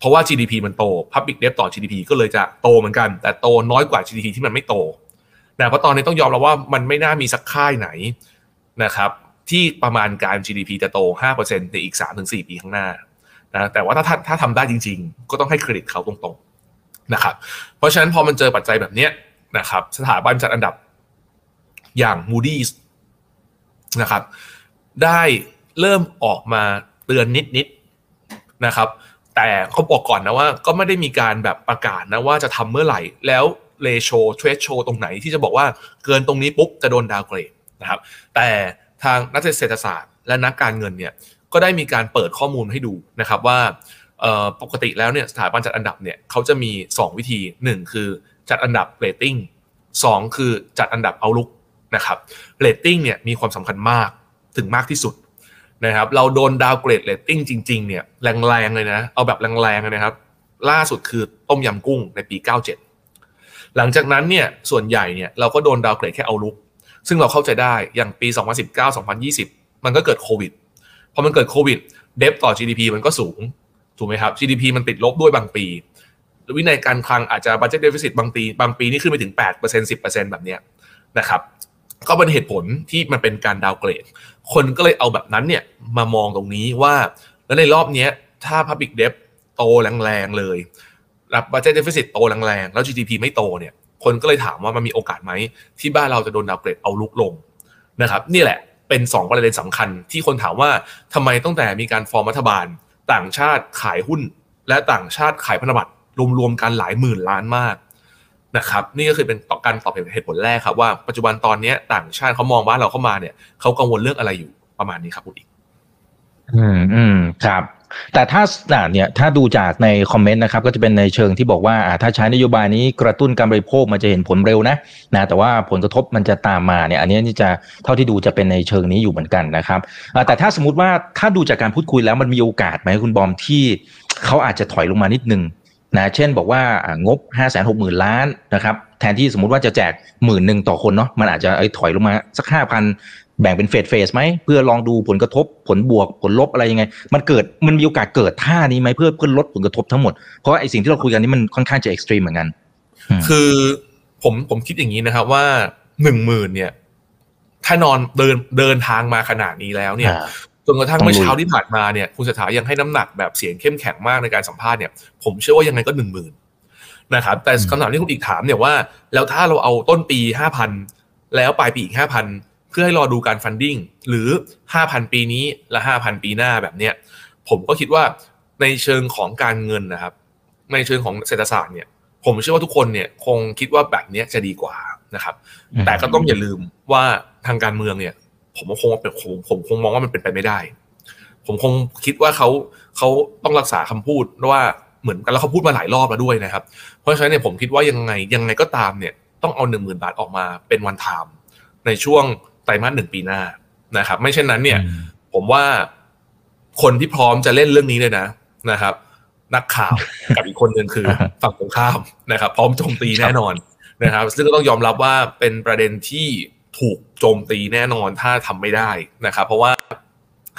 เพราะว่า จี ดี พี มันโต Public Debt ต่อ จี ดี พี ก็เลยจะโตเหมือนกันแต่โตน้อยกว่า จี ดี พี ที่มันไม่โตนะเพราะตอนนี้ต้องยอมรับว่ามันไม่น่ามีสักค่ายไหนนะครับที่ประมาณการ จี ดี พี จะโต ห้าเปอร์เซ็นต์ ในอีก สามถึงสี่ปีข้างหน้านะแต่ว่าถ้าถ้าทำได้จริงๆก็ต้องให้เครดิตเขาตรงๆนะครับเพราะฉะนั้นพอมันเจอปัจจัยแบบนี้นะครับสถาบันจัดอันดับอย่าง Moody's นะครับได้เริ่มออกมาเตือนนิดๆ นะครับแต่เขาบอกก่อนนะว่าก็ไม่ได้มีการแบบประกาศนะว่าจะทำเมื่อไหร่แล้วเรโชเทรดโชตรงไหนที่จะบอกว่าเกินตรงนี้ปุ๊บจะโดนดาวเกรดนะครับแต่ทางนักเศรษฐศาสตร์และนักการเงินเนี่ยก็ได้มีการเปิดข้อมูลให้ดูนะครับว่าปกติแล้วเนี่ยสถาบันจัดอันดับเนี่ยเขาจะมีสองวิธีหนึ่งคือจัดอันดับเรตติ้งสองคือจัดอันดับเอาลุกนะครับเรตติ้งเนี่ยมีความสำคัญมากถึงมากที่สุดนะครับเราโดนดาวเกรดเรตติ้งจริงๆเนี่ยแรงๆเลยนะเอาแบบแรงๆเลยนะครับล่าสุดคือต้มยำกุ้งในปีเก้าสิบเจ็ดหลังจากนั้นเนี่ยส่วนใหญ่เนี่ยเราก็โดนดาวเกรดแค่เอาลุกซึ่งเราเข้าใจได้อย่างปีสองพันสิบเก้า สองพันยี่สิบมันก็เกิดโควิดพอมันเกิดโควิดเดบต่อ จี ดี พี มันก็สูงถูกไหมครับ จี ดี พี มันติดลบด้วยบางปีวินัยการคลังอาจจะ budget deficit บางปีบางปีนี่ขึ้นไปถึง แปดเปอร์เซ็นต์ สิบเปอร์เซ็นต์ แบบเนี้ยนะครับก็เป็นเหตุผลที่มันเป็นการดาวเกรดคนก็เลยเอาแบบนั้นเนี่ยมามองตรงนี้ว่าแล้วในรอบนี้ถ้า public debt โตแรงๆเลยรับ budget deficit โตแรงๆแล้ว จี ดี พี ไม่โตเนี่ยคนก็เลยถามว่ามันมีโอกาสไหมที่บ้านเราจะโดนดาวเกรดเอาลุกลงนะครับนี่แหละเป็นสองประเด็นสำคัญที่คนถามว่าทำไมตั้งแต่มีการฟอร์มรัฐบาลต่างชาติขายหุ้นและต่างชาติขายพันธบัตรรวมๆกันหลายหมื่นล้านมากนะครับนี่ก็คือเป็นต่อการตอบเหตุผลแรกครับว่าปัจจุบันตอนนี้ต่างชาติเขามองบ้านเราเข้ามาเนี่ยเขากังวลเรื่องอะไรอยู่ประมาณนี้ครับคุณอีกอืมอืมครับแต่ถ้าเนี่ยถ้าดูจากในคอมเมนต์นะครับก็จะเป็นในเชิงที่บอกว่าถ้าใช้นโยบายนี้กระตุ้นการบริโภคมันจะเห็นผลเร็วนะนะแต่ว่าผลกระทบมันจะตามมาเนี่ยอันนี้จะเท่าที่ดูจะเป็นในเชิงนี้อยู่เหมือนกันนะครับแต่ถ้าสมมติว่าถ้าดูจากการพูดคุยแล้วมันมีโอกาสไหมคุณบอมที่เขาอาจจะถอยลงมานิดนึงนะเช่นบอกว่างบ ห้าแสนหกหมื่น ล้านนะครับแทนที่สมมุติว่าจะแจก หนึ่งหมื่น ต่อคนเนาะมันอาจจะถอยลงมาสัก ห้าพัน แบ่งเป็นเฟสเฟสไหมเพื่อลองดูผลกระทบผลบวกผลลบอะไรยังไงมันเกิดมันมีโอกาสเกิดท่านี้ไหมเพื่อเพื่อลดผลกระทบทั้งหมดเพราะไอ้สิ่งที่เราคุยกันนี้มันค่อนข้างจะเอ็กซ์ตรีมเหมือนกันคือผมผมคิดอย่างนี้นะครับว่า หนึ่งหมื่น เนี่ยถ้านอนเดินเดินทางมาขนาดนี้แล้วเนี่ยจนกระทั่งเมื่อเช้าที่ผ่านมาเนี่ยคุณเศรษฐายังให้น้ำหนักแบบเสียงเข้มแข็งมากในการสัมภาษณ์เนี่ยผมเชื่อว่ายังไงก็หนึ่งหมื่นนะครับแต่คำถามที่คุณอีกถามเนี่ยว่าแล้วถ้าเราเอาต้นปี ห้าพัน แล้วปลายปีอีก ห้าพัน เพื่อให้รอดูการฟันดิ้งหรือ ห้าพัน ปีนี้และ ห้าพัน ปีหน้าแบบเนี้ยผมก็คิดว่าในเชิงของการเงินนะครับในเชิงของเศรษฐศาสตร์เนี่ยผมเชื่อว่าทุกคนเนี่ยคงคิดว่าแบบนี้จะดีกว่านะครับแต่ก็ต้องอย่าลืมว่าทางการเมืองเนี่ยผมคงเป็นผมผมคงมองว่ามันเป็นไปไม่ได้ผมคงคิดว่าเขาเขาต้องรักษาคำพูดว่าเหมือนกันแล้วเขาพูดมาหลายรอบแล้วด้วยนะครับเพราะฉะนั้นเนี่ยผมคิดว่ายังไงยังไงก็ตามเนี่ยต้องเอา หนึ่งหมื่น บาทออกมาเป็นวันไทม์ในช่วงไตรมาสหนึ่งปีหน้านะครับไม่เช่นนั้นเนี่ยผมว่าคนที่พร้อมจะเล่นเรื่องนี้เลยนะนะครับนักข่าวกับอีกคนนึงคือฝั่งตรงข้ามนะครับพร้อมโจมตีแน่นอนนะครับซึ่งก็ต้องยอมรับว่าเป็นประเด็นที่ถูกโจมตีแน่นอนถ้าทำไม่ได้นะครับเพราะว่า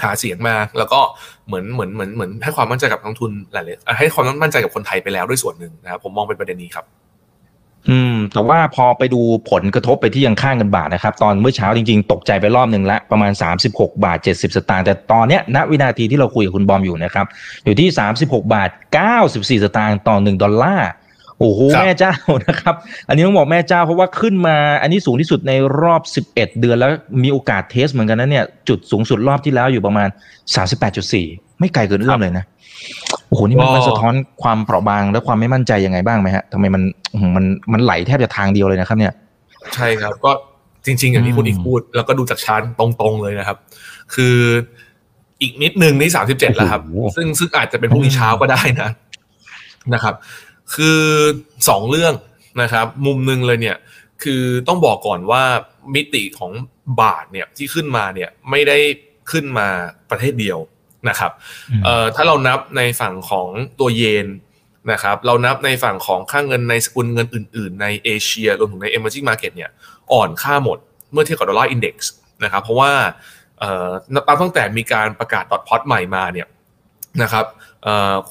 หาเสียงมาแล้วก็เหมือนเหมือนเหมือนเหมือนให้ความมั่นใจกับนักทุนหลายๆให้ความมั่นใจกับคนไทยไปแล้วด้วยส่วนหนึ่งนะครับผมมองเป็นประเด็นนี้ครับอืมแต่ว่าพอไปดูผลกระทบไปที่ยังข้างเงินบาทนะครับตอนเมื่อเช้าจริงๆตกใจไปรอบหนึ่งละประมาณสามสิบหกบาทเจ็ดสิบสตางค์แต่ตอนเนี้ยณวินาทีที่เราคุยกับคุณบอมอยู่นะครับอยู่ที่สามสิบหกบาทเก้าสิบสี่สตางค์ต่อหนึ่งดอลลาร์โอ้โหแม่เจ้านะครับอันนี้ต้องบอกแม่เจ้าเพราะว่าขึ้นมาอันนี้สูงที่สุดในรอบสิบเอ็ดเดือนแล้วมีโอกาสเทสเหมือนกันนะเนี่ยจุดสูงสุดรอบที่แล้วอยู่ประมาณ สามสิบแปดจุดสี่ ไม่ไกลเกินเอื้อมเลยนะโอ้โหนี่มันสะท้อนความเปราะบางและความไม่มั่นใจยังไงบ้างไหมฮะทำไมมันมันมันไหลแทบจะทางเดียวเลยนะครับเนี่ยใช่ครับก็จริงๆอย่างที่คุณอีกพูดแล้วก็ดูจากชาร์ตตรงๆเลยนะครับคืออีกนิดนึงนี่สามสิบเจ็ดแล้วครับซึ่งซึ่งอาจจะเป็นพรุ่งนี้เช้าก็ได้นะนะครับคือสองเรื่องนะครับมุมหนึ่งเลยเนี่ยคือต้องบอกก่อนว่ามิติของบาทเนี่ยที่ขึ้นมาเนี่ยไม่ได้ขึ้นมาประเทศเดียวนะครับเอ่อถ้าเรานับในฝั่งของตัวเยนนะครับเรานับในฝั่งของค่าเงินในสกุลเงินอื่นๆในเอเชียรวมถึงใน emerging market เนี่ยอ่อนค่าหมดเมื่อเทียบกับดอลลาร์อินเด็กซ์นะครับเพราะว่าเอ่อตั้งแต่มีการประกาศดอทพอตใหม่มาเนี่ยนะครับ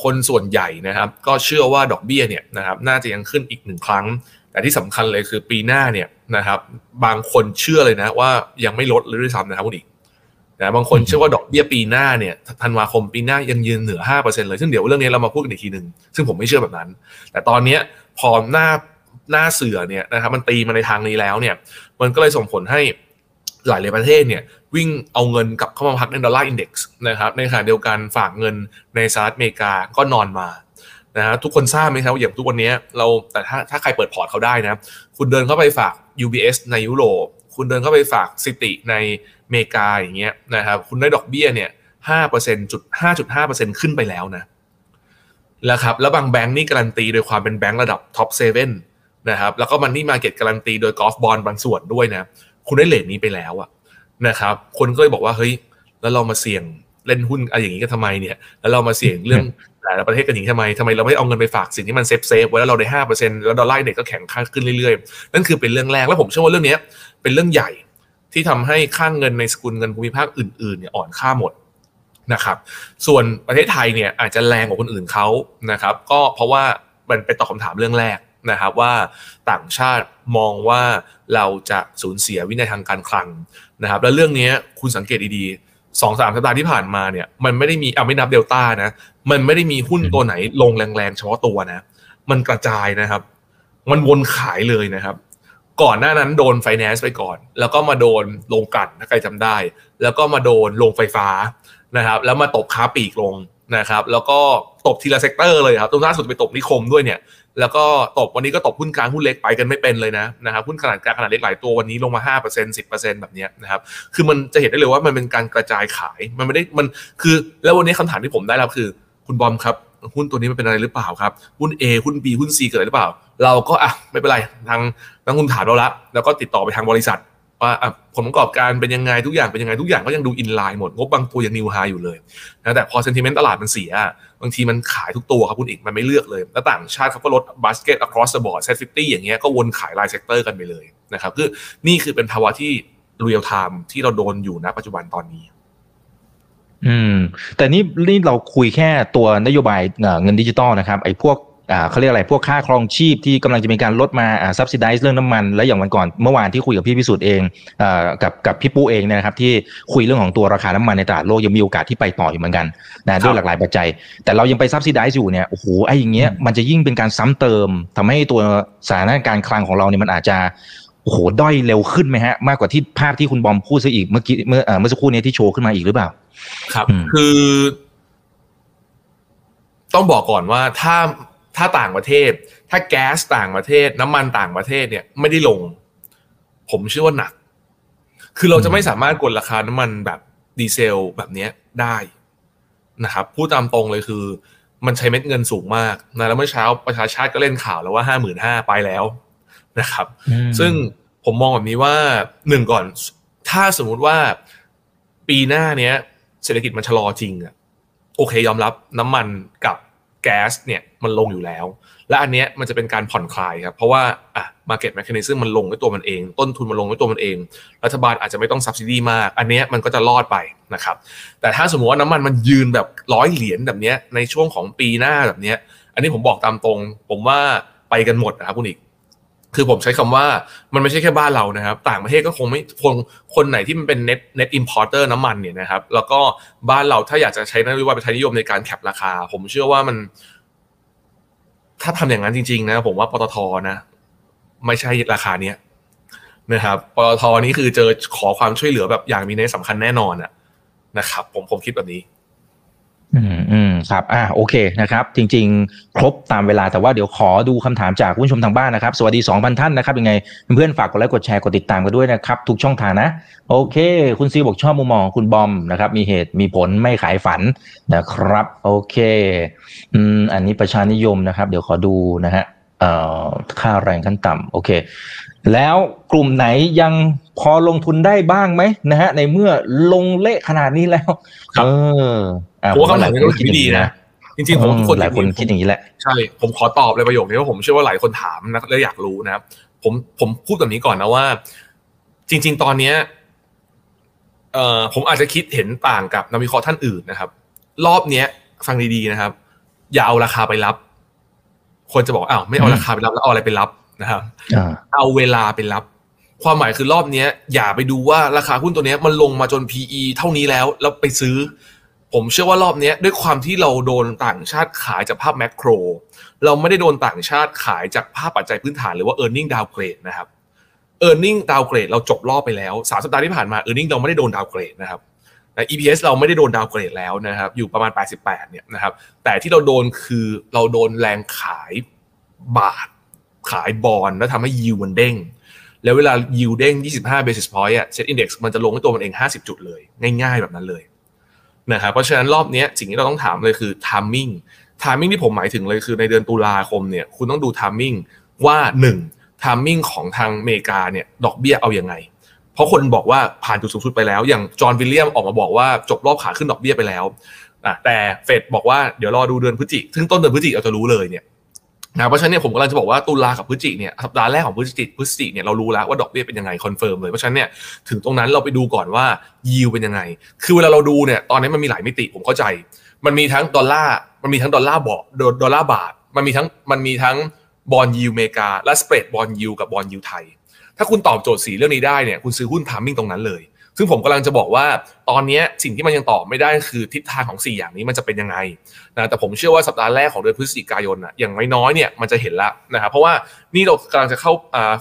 คนส่วนใหญ่นะครับก็เชื่อว่าดอกเบี้ยเนี่ยนะครับน่าจะยังขึ้นอีกหนึ่งครั้งแต่ที่สำคัญเลยคือปีหน้าเนี่ยนะครับบางคนเชื่อเลยนะว่ายังไม่ลดหรือด้วยซ้ำนะครับคุณอีกนะบางคนเชื่อว่าดอกเบี้ยปีหน้าเนี่ยธันวาคมปีหน้ายังยืนเหนือ ห้าเปอร์เซ็นต์ เลยซึ่งเดี๋ยวเรื่องนี้เรามาพูดกันอีกทีนึงซึ่งผมไม่เชื่อแบบนั้นแต่ตอนนี้พอหน้าหน้าเสือเนี่ยนะครับมันตีมาในทางนี้แล้วเนี่ยมันก็เลยส่งผลให้ หลายๆประเทศเนี่ยวิ่งเอาเงินกลับเข้ามาพักในดอลลาร์อินเด็กซ์นะครับในขณะเดียวกันฝากเงินในสหรัฐอเมริกาก็นอนมานะฮะทุกคนทราบไหมครับว่าอย่างทุกวันนี้เราแต่ถ้าถ้าใครเปิดพอร์ตเขาได้นะคุณเดินเข้าไปฝาก ยู บี เอส ในยุโรปคุณเดินเข้าไปฝากซิตี้ในอเมริกาอย่างเงี้ยนะครับคุณได้ดอกเบี้ยเนี่ย ห้าเปอร์เซ็นต์ จุด ห้าจุดห้าเปอร์เซ็นต์ ขึ้นไปแล้วนะแล้วครับแล้วบางแบงก์นี่การันตีโดยความเป็นแบงก์ระดับท็อปเซเว่นนะครับแล้วก็มันนี่มาเก็ตการันตีโดยกอล์ฟบอลบางส่วนด้วยนะคุณได้เลทนี้ไปแล้วอะนะครับคนก็เลยบอกว่าเฮ้ยแล้วเรามาเสี่ยงเล่นหุ้นอะไรอย่างนี้กันทำไมเนี่ยแล้วเรามาเสี่ยงเรื่องหลายประเทศกันอย่างนี้ทำไมทำไมเราไม่เอาเงินไปฝากสิ่งที่มันเซฟเซฟไว้แล้วเราได้ ห้าเปอร์เซ็นต์ แล้วดอลลาร์เนี่ยก็แข็งค่าขึ้นเรื่อยๆนั่นคือเป็นเรื่องแรกแล้วผมเชื่อว่าเรื่องนี้เป็นเรื่องใหญ่ที่ทำให้ค่าเงินในสกุลเงินภูมิภาคอื่นๆเนี่ยอ่อนค่าหมดนะครับส่วนประเทศไทยเนี่ยอาจจะแรงกว่าคนอื่นเขานะครับก็เพราะว่ามันไปตอบคำถามเรื่องแรกนะครับว่าต่างชาติมองว่าเราจะสูญเสียวินัยทางการคลังนะครับและเรื่องนี้คุณสังเกตดีๆ สองถึงสาม สัปดาห์ที่ผ่านมาเนี่ยมันไม่ได้มีเอาไม่นับเดลต้านะมันไม่ได้มีหุ้นตัวไหนลงแรงๆเฉพาะตัวนะมันกระจายนะครับมันวนขายเลยนะครับก่อนหน้านั้นโดนไฟแนนซ์ไปก่อนแล้วก็มาโดนโรงกลั่นถ้าใครจำได้แล้วก็มาโดนโรงไฟฟ้านะครับแล้วมาตบค้าปลีกลงนะครับแล้วก็ตบทีละเซกเตอร์เลยครับตรงล่าสุดไปตบนิคมด้วยเนี่ยแล้วก็ตบวันนี้ก็ตบหุ้นกลางหุ้นเล็กไปกันไม่เป็นเลยนะนะครับหุ้นขนาดกลางขนาดเล็กหลายตัววันนี้ลงมา ห้าเปอร์เซ็นต์ สิบเปอร์เซ็นต์ แบบนี้นะครับคือมันจะเห็นได้เลยว่ามันเป็นการกระจายขายมันไม่ได้มันคือแล้ววันนี้คำถามที่ผมได้รับคือคุณบอมครับหุ้นตัวนี้มันเป็นอะไรหรือเปล่าครับหุ้น A หุ้น B หุ้น C เกิดอะไรหรือเปล่าเราก็อ่ะไม่เป็นไรทางนักลงทุนถามเราละแล้วก็ติดต่อไปทางบริษัทว่าผลประกอบการเป็นยังไงทุกอย่างเป็นยังไงทุกอย่างก็ยังดูอินไลน์หมดงบบางตัวยังนิวไฮอยู่เลยนะแต่พอเซนติเมนต์ตลาดมันเสียบางทีมันขายทุกตัวครับคุณอีกมันไม่เลือกเลยแล้วต่างชาติเขาก็ลดบัสเกต across the board set ห้าสิบอย่างเงี้ยก็วนขายรายเซกเตอร์กันไปเลยนะครับคือนี่คือเป็นภาวะที่ real time ที่เราโดนอยู่ณปัจจุบันตอนนี้อืมแต่นี่นี่เราคุยแค่ตัวนโยบายเงินดิจิตอลนะครับไอ้พวกเขาเรียกอะไรพวกค่าครองชีพที่กำลังจะมีการลดมา subsidize เรื่องน้ำมันและอย่างวันก่อนเมื่อวานที่คุยกับพี่พิสุทธิ์เองกับกับพี่ปูเองนะครับที่คุยเรื่องของตัวราคาน้ำมันในตลาดโลกยังมีโอกาสที่ไปต่ออยู่เหมือนกันนะด้วยหลากหลายปัจจัยแต่เรายังไป subsidize อยู่เนี่ยโอ้โหไอ้อย่างเงี้ยมันจะยิ่งเป็นการซ้ำเติมทำให้ตัวสถานการณ์คลังของเราเนี่ยมันอาจจะโอ้โหด้อยเร็วขึ้นไหมฮะมากกว่าที่ภาพที่คุณบอมพูดซะอีกเมื่อกี้เมื่อเมื่อสักครู่นี้ที่โชว์ขึ้นมาอีกหรือเปล่าครับคือต้องบอกก่อนว่าถ้าถ้าต่างประเทศถ้าแก๊สต่างประเทศน้ำมันต่างประเทศเนี่ยไม่ได้ลงผมเชื่อว่าหนักคือเราจะไม่สามารถกดราคาน้ำมันแบบดีเซลแบบนี้ได้นะครับพูดตามตรงเลยคือมันใช้เม็ดเงินสูงมากนะแล้วเมื่อเช้าประชาชาติก็เล่นข่าวแล้วว่า ห้าหมื่นห้าพัน ไปแล้วนะครับซึ่งผมมองแบบนี้ว่าหนึ่งก่อนถ้าสมมุติว่าปีหน้าเนี้ยเศรษฐกิจมันชะลอจริงอะโอเคยอมรับน้ำมันกับแก๊สเนี่ยมันลงอยู่แล้วและอันเนี้ยมันจะเป็นการผ่อนคลายครับเพราะว่าอ่ะ market mechanism มันลงด้วยตัวมันเองต้นทุนมันลงด้วยตัวมันเองรัฐบาลอาจจะไม่ต้อง subsidy มากอันเนี้ยมันก็จะรอดไปนะครับแต่ถ้าสมมติว่าน้ำมันมันยืนแบบร้อยเหรียญแบบเนี้ยในช่วงของปีหน้าแบบเนี้ยอันนี้ผมบอกตามตรงผมว่าไปกันหมดนะครับคุณอีกคือผมใช้คำว่ามันไม่ใช่แค่บ้านเรานะครับต่างประเทศก็คงไม่คงคนไหนที่มันเป็น net net importer น้ำมันเนี่ยนะครับแล้วก็บ้านเราถ้าอยากจะใช้นโยบายประชานิยมในการแคปราคาผมเชื่อว่ามันถ้าทำอย่างนั้นจริงๆนะผมว่าปตท.นะไม่ใช่ราคาเนี้ยนะครับปตท.นี้คือเจอขอความช่วยเหลือแบบอย่างมีนัยสำคัญแน่นอนอะนะครับผมผมคิดแบบนี้อืมอืมครับอ่าโอเคนะครับจริงๆครบตามเวลาแต่ว่าเดี๋ยวขอดูคำถามจากผู้ชมทางบ้านนะครับสวัสดี สองพัน ท่านนะครับยังไงเพื่อนๆฝากกดไลค์กดแชร์กดติดตามกันด้วยนะครับทุกช่องทางนะโอเคคุณซีบอกชอบมุมมองคุณบอมนะครับมีเหตุมีผลไม่ขายฝันนะครับโอเคอืมอันนี้ประชานิยมนะครับเดี๋ยวขอดูนะฮะเอ่อค่าแรงขั้นต่ำโอเคแล้วกลุ่มไหนยังพอลงทุนได้บ้างไหมนะฮะในเมื่อลงเละขนาดนี้แล้วเออผมว่าคำถามนี้ก็คิดดีนะจริงๆผมคนหลายคนคิดอย่างนี้แหละใช่ผมขอตอบเลยประโยคนี้ว่าผมเชื่อว่าหลายคนถามนะและอยากรู้นะผมผมพูดแบบนี้ก่อนนะว่าจริงๆตอนนี้เอ่อผมอาจจะคิดเห็นต่างกับนักวิเคราะห์ท่านอื่นนะครับรอบนี้ฟังดีๆนะครับอย่าเอาราคาไปรับคนจะบอกอ้าวไม่เอาราคาไปรับแล้วเอาอะไรไปรับนะครับเอาเวลาไปรับความหมายคือรอบนี้อย่าไปดูว่าราคาหุ้นตัวนี้มันลงมาจน พี อี เท่านี้แล้วแล้วไปซื้อผมเชื่อว่ารอบนี้ด้วยความที่เราโดนต่างชาติขายจากภาพแมกโครเราไม่ได้โดนต่างชาติขายจากภาพปัจจัยพื้นฐานหรือว่า earning downgrade นะครับ earning downgrade เราจบรอบไปแล้วสามสัปดาห์ที่ผ่านมา earning เราไม่ได้โดน downgrade นะครับแต่ อี พี เอส เราไม่ได้โดน downgrade แล้วนะครับอยู่ประมาณแปดสิบแปดเนี่ยนะครับแต่ที่เราโดนคือเราโดนแรงขายบาทขายบอนด์แล้วทำให้ yield มันเด้งแล้วเวลา yield เด้งยี่สิบห้า basis point อ่ะ Set Index มันจะลงให้ตัวมันเองห้าสิบจุดเลยง่ายๆแบบนั้นเลยนะครับเพราะฉะนั้นรอบนี้สิ่งที่เราต้องถามเลยคือ timing timing ที่ผมหมายถึงเลยคือในเดือนตุลาคมเนี่ยคุณต้องดู timing ว่าหนึ่ง timing ของทางอเมริกาเนี่ยดอกเบี้ยเอายังไงเพราะคนบอกว่าผ่านจุดสูงสุดไปแล้วอย่างจอห์นวิลเลียมออกมาบอกว่าจบรอบขาขึ้นดอกเบี้ยไปแล้วแต่เฟดบอกว่าเดี๋ยวรอดูเดือนพฤศจิกซึ่งต้นเดือนพฤศจิกเราจะรู้เลยเนี่ยนะเพราะฉะนั้นเนี่ยผมกำลังจะบอกว่าตุลากับพฤศจิกเนี่ยสัปดาห์แรกของพฤศจิกพฤศจิกเนี่ยเรารู้แล้วว่าดอกเบี้ยเป็นยังไงคอนเฟิร์มเลยเพราะฉะนั้นเนี่ยถึงตรงนั้นเราไปดูก่อนว่ายิวเป็นยังไงคือเวลาเราดูเนี่ยตอนนี้มันมีหลายมิติผมเข้าใจมันมีทั้งดอลลาร์มันมีทั้งดอลลาร์บอทดอลลาร์บาทมันมีทั้งมันมีทั้งบอนด์ยิวอเมริกาและสเปรดบอนด์ยิวกับบอนด์ยิวไทยถ้าคุณตอบโจทย์สี่เรื่องนี้ได้เนี่ยคุณซื้อหุ้นทามมิ่งตรงนั้นเลยซึ่งผมกำลังจะบอกว่าตอนนี้สิ่งที่มันยังตอบไม่ได้คือทิศทางของสี่อย่างนี้มันจะเป็นยังไงนะแต่ผมเชื่อว่าสัปดาห์แรกของเดือนพฤศจิกายนอ่ะอย่างน้อยๆเนี่ยมันจะเห็นละนะครับเพราะว่านี่เรากำลังจะเข้า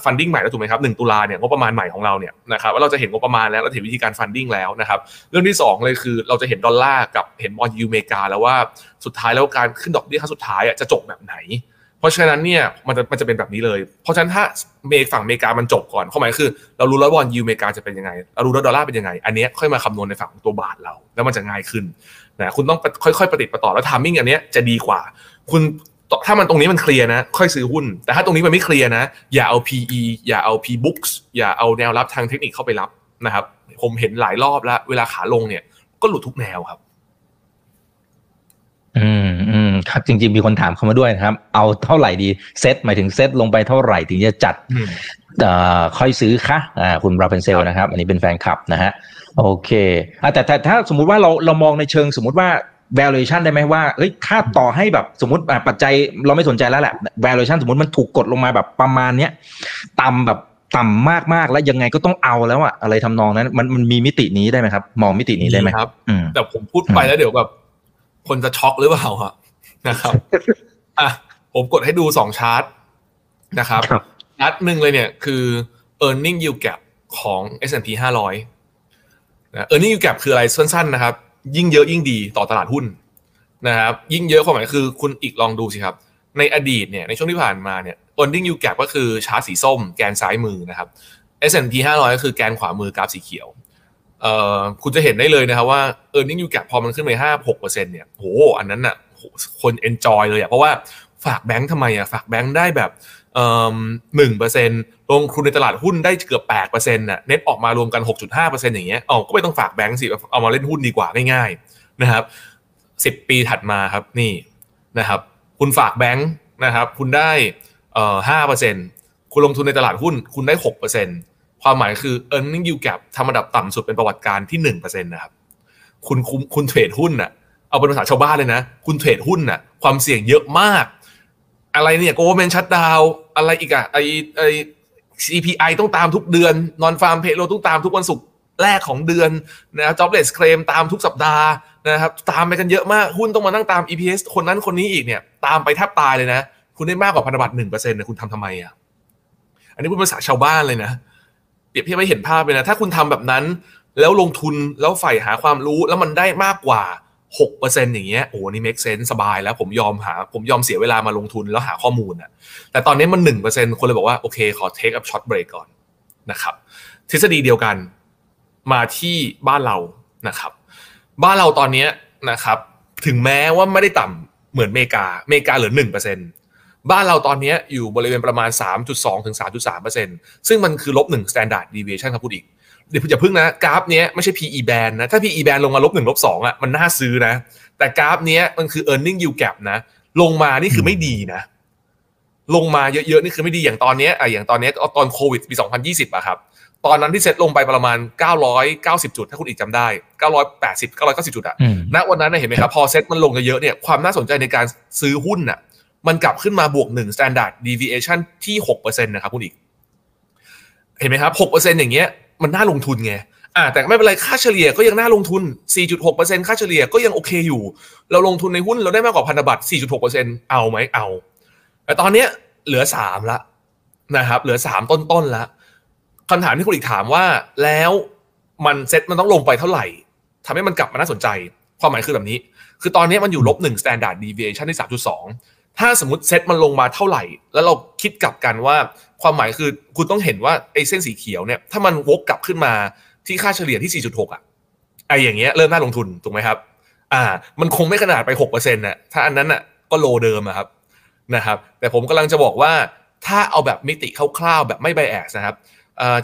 ฟันดิ้งใหม่แล้วถูกไหมครับหนึ่งตุลาเนี่ยงบประมาณใหม่ของเราเนี่ยนะครับว่าเราจะเห็นงบประมาณแล้วเราเห็นวิธีการฟันดิ้งแล้วนะครับเรื่องที่สองเลยคือเราจะเห็นดอลลาร์กับเห็นบอนด์ยูเมกาแล้วว่าสุดท้ายแล้วการขึ้นดอกเบี้ยครั้งสุดท้ายอ่ะจะจบแบบไหนเพราะฉะนั้นเนี่ยมันจะมันจะเป็นแบบนี้เลยเพราะฉะนั้นถ้าเมกฝั่งเมกามันจบก่อนข้อหมายคือเรารู้แล้วบอลยูเมกาจะเป็นยังไงเรารู้แล้วดอลลาร์เป็นยังไงอันนี้ค่อยมาคำนวณในฝั่งตัวบาทเราแล้วมันจะง่ายขึ้นนะคุณต้องค่อยๆประติดประต่อแล้วทามมิ่งอันนี้จะดีกว่าคุณถ้ามันตรงนี้มันเคลียร์นะค่อยซื้อหุ้นแต่ถ้าตรงนี้มันไม่เคลียร์นะอย่าเอา พี อี อย่าเอา P books อย่าเอาแนวรับทางเทคนิคเข้าไปรับนะครับผมเห็นหลายรอบแล้วเวลาขาลงเนี่ยก็หลุดทุกแนวครับอืมอืมครับจริงๆมีคนถามเข้ามาด้วยนะครับเอาเท่าไหร่ดีเซตหมายถึงเซตลงไปเท่าไหร่ถึงจะจัดเอ่อค่อยซื้อคะอ่าคุณราพันเซลนะครับอันนี้เป็นแฟนคลับนะฮะโอเคอ่ะแต่แต่ถ้าสมมุติว่าเราเรามองในเชิงสมมุติว่า valuation ได้ไหมว่าเอ้ยถ้าต่อให้แบบสมมุติปัจจัยเราไม่สนใจแล้วแหละ valuation สมมุติมันถูกกดลงมาแบบประมาณเนี้ยต่ำแบบต่ำมากๆแล้วยังไงก็ต้องเอาแล้วอะอะไรทำนองนั้นมันมันมีมิตินี้ได้ไหมครับมองมิตินี้ได้ไหมครับแต่ผมพูดไปแล้วเดี๋ยวแบบคนจะช็อกหรือเปล่าครับนะครับอ่ะผมกดให้ดูสองชาร์ตนะครับชาร์ตหนึ่งเลยเนี่ยคือ earning yield gap ของ เอส แอนด์ พี ห้าร้อยนะ earning yield gap คืออะไรสั้นๆนะครับยิ่งเยอะยิ่งดีต่อตลาดหุ้นนะครับยิ่งเยอะความหมายคือคุณอีกลองดูสิครับในอดีตเนี่ยในช่วงที่ผ่านมาเนี่ย earning yield gap ก็คือชาร์ตสีส้มแกนซ้ายมือนะครับ เอส แอนด์ พี ห้าร้อยก็คือแกนขวามือกราฟสีเขียวเอ่อคุณจะเห็นได้เลยนะครับว่า earning yield gap พอมันขึ้นไป ห้าหกเปอร์เซ็นต์ เนี่ยโหอันนั้นน่ะคน enjoy เลยอ่ะเพราะว่าฝากแบงค์ทำไมอ่ะฝากแบงค์ได้แบบเอ่อ หนึ่งเปอร์เซ็นต์ ลงทุนในตลาดหุ้นได้เกือบ แปดเปอร์เซ็นต์ น่ะเน็ตออกมารวมกัน หกจุดห้าเปอร์เซ็นต์ อย่างเงี้ยอ้าวก็ไม่ต้องฝากแบงค์สิเอามาเล่นหุ้นดีกว่าง่ายๆนะครับสิบปีถัดมาครับนี่นะครับคุณฝากแบงค์นะครับคุณได้เอ่อ ห้าเปอร์เซ็นต์ คุณลงทุนในตลาดหุ้นคุณได้ หกเปอร์เซ็นต์ความหมายคือ earning yield gap ทำระดับต่ำสุดเป็นประวัติการที่ หนึ่งเปอร์เซ็นต์ นะครับคุณคุณคุณเทรดหุ้นน่ะเอาเป็นภาษาชาวบ้านเลยนะคุณเทรดหุ้นน่ะความเสี่ยงเยอะมากอะไรเนี่ยโกลเมนชัตดาวอะไรอีกอะไอไอ ซี พี ไอ ต้องตามทุกเดือนนอนฟาร์มเพโลต้องตามทุกวันศุกร์แรกของเดือนนะ jobless claim ตามทุกสัปดาห์นะครับตามไปกันเยอะมากหุ้นต้องมานั่งตาม อี พี เอส คนนั้นคนนี้อีกเนี่ยตามไปแทบตายเลยนะคุณได้มากกว่าพันธบัตร หนึ่งเปอร์เซ็นต์ เนี่ยคุณทำทำไมอะอันนี้พูดภาษาชาวบ้านเลยนะเปรียบเทียบไม่เห็นภาพเลยนะถ้าคุณทำแบบนั้นแล้วลงทุนแล้วใฝ่หาความรู้แล้วมันได้มากกว่า หกเปอร์เซ็นต์ อย่างเงี้ยโอ้นี่ make sense สบายแล้วผมยอมหาผมยอมเสียเวลามาลงทุนแล้วหาข้อมูลอ่ะแต่ตอนนี้มัน หนึ่งเปอร์เซ็นต์ คนเลยบอกว่าโอเคขอ take up short break ก่อนนะครับทฤษฎีเดียวกันมาที่บ้านเรานะครับบ้านเราตอนนี้นะครับถึงแม้ว่าไม่ได้ต่ำเหมือนอเมริกาอเมริกาเหลือ หนึ่งเปอร์เซ็นต์บ้านเราตอนนี้อยู่บริเวณประมาณ สามจุดสอง ถึง สามจุดสามเปอร์เซ็นต์ ซึ่งมันคือลบหนึ่ง standard deviation ครับพูดอีกเดี๋ยวอย่าพึ่งนะกราฟเนี้ยไม่ใช่ พี อี band นะถ้า พี อี band ลงมาลบหนึ่งลบสองอ่ะมันน่าซื้อนะแต่กราฟเนี้ยมันคือ earning yield gap นะลงมานี่คือไม่ดีนะลงมาเยอะๆนี่คือไม่ดีอย่างตอนเนี้ยอ่ะอย่างตอนเนี้ยตอนโควิดปีสองพันยี่สิบอะครับตอนนั้นที่เซ็ตลงไปประมาณเก้าร้อยเก้าสิบจุดถ้าคุณอีกจำได้เก้าร้อยแปดสิบ เก้าร้อยเก้าสิบจุดอะณวันนั้นเห็นไหมครับพอเซ็ตมันลงเยอะๆเนี่ยความน่าสนใจในการซื้อหุ้นน่ะมันกลับขึ้นมาบวกหนึ่ง standard deviation ที่ หกเปอร์เซ็นต์ นะครับคุณอีกเห็นไหมครับ หกเปอร์เซ็นต์ อย่างเงี้ยมันน่าลงทุนไงอ่าแต่ไม่เป็นไรค่าเฉลี่ยก็ยังน่าลงทุน สี่จุดหกเปอร์เซ็นต์ ค่าเฉลี่ยก็ยังโอเคอยู่เราลงทุนในหุ้นเราได้มากกว่าพันธบัตร สี่จุดหกเปอร์เซ็นต์ เอาไหมเอาแต่ตอนเนี้ยเหลือสามละนะครับเหลือสามต้นๆละ คำถามที่คุณอีกถามว่าแล้วมันเซ็ตมันต้องลงไปเท่าไหร่ทำให้มันกลับมาน่าสนใจความหมายคือแบบนี้คือตอนนี้มันอยู่ลบหนึ่ง standard deviation ที่ สามจุดสอง ถ้าสมมติเซ็ตมันลงมาเท่าไหร่แล้วเราคิดกลับกันว่าความหมายคือคุณต้องเห็นว่าไอ้เส้นสีเขียวเนี่ยถ้ามันวกกลับขึ้นมาที่ค่าเฉลี่ยที่ สี่จุดหก อ่ะไอ้อย่างเงี้ยเริ่มน่าลงทุนถูกไหมครับอ่ามันคงไม่ขนาดไป หกเปอร์เซ็นต์ น่ะถ้าอันนั้นน่ะก็โลเดิมอะครับนะครับแต่ผมกำลังจะบอกว่าถ้าเอาแบบมิติคร่าวๆแบบไม่ไบแอสนะครับ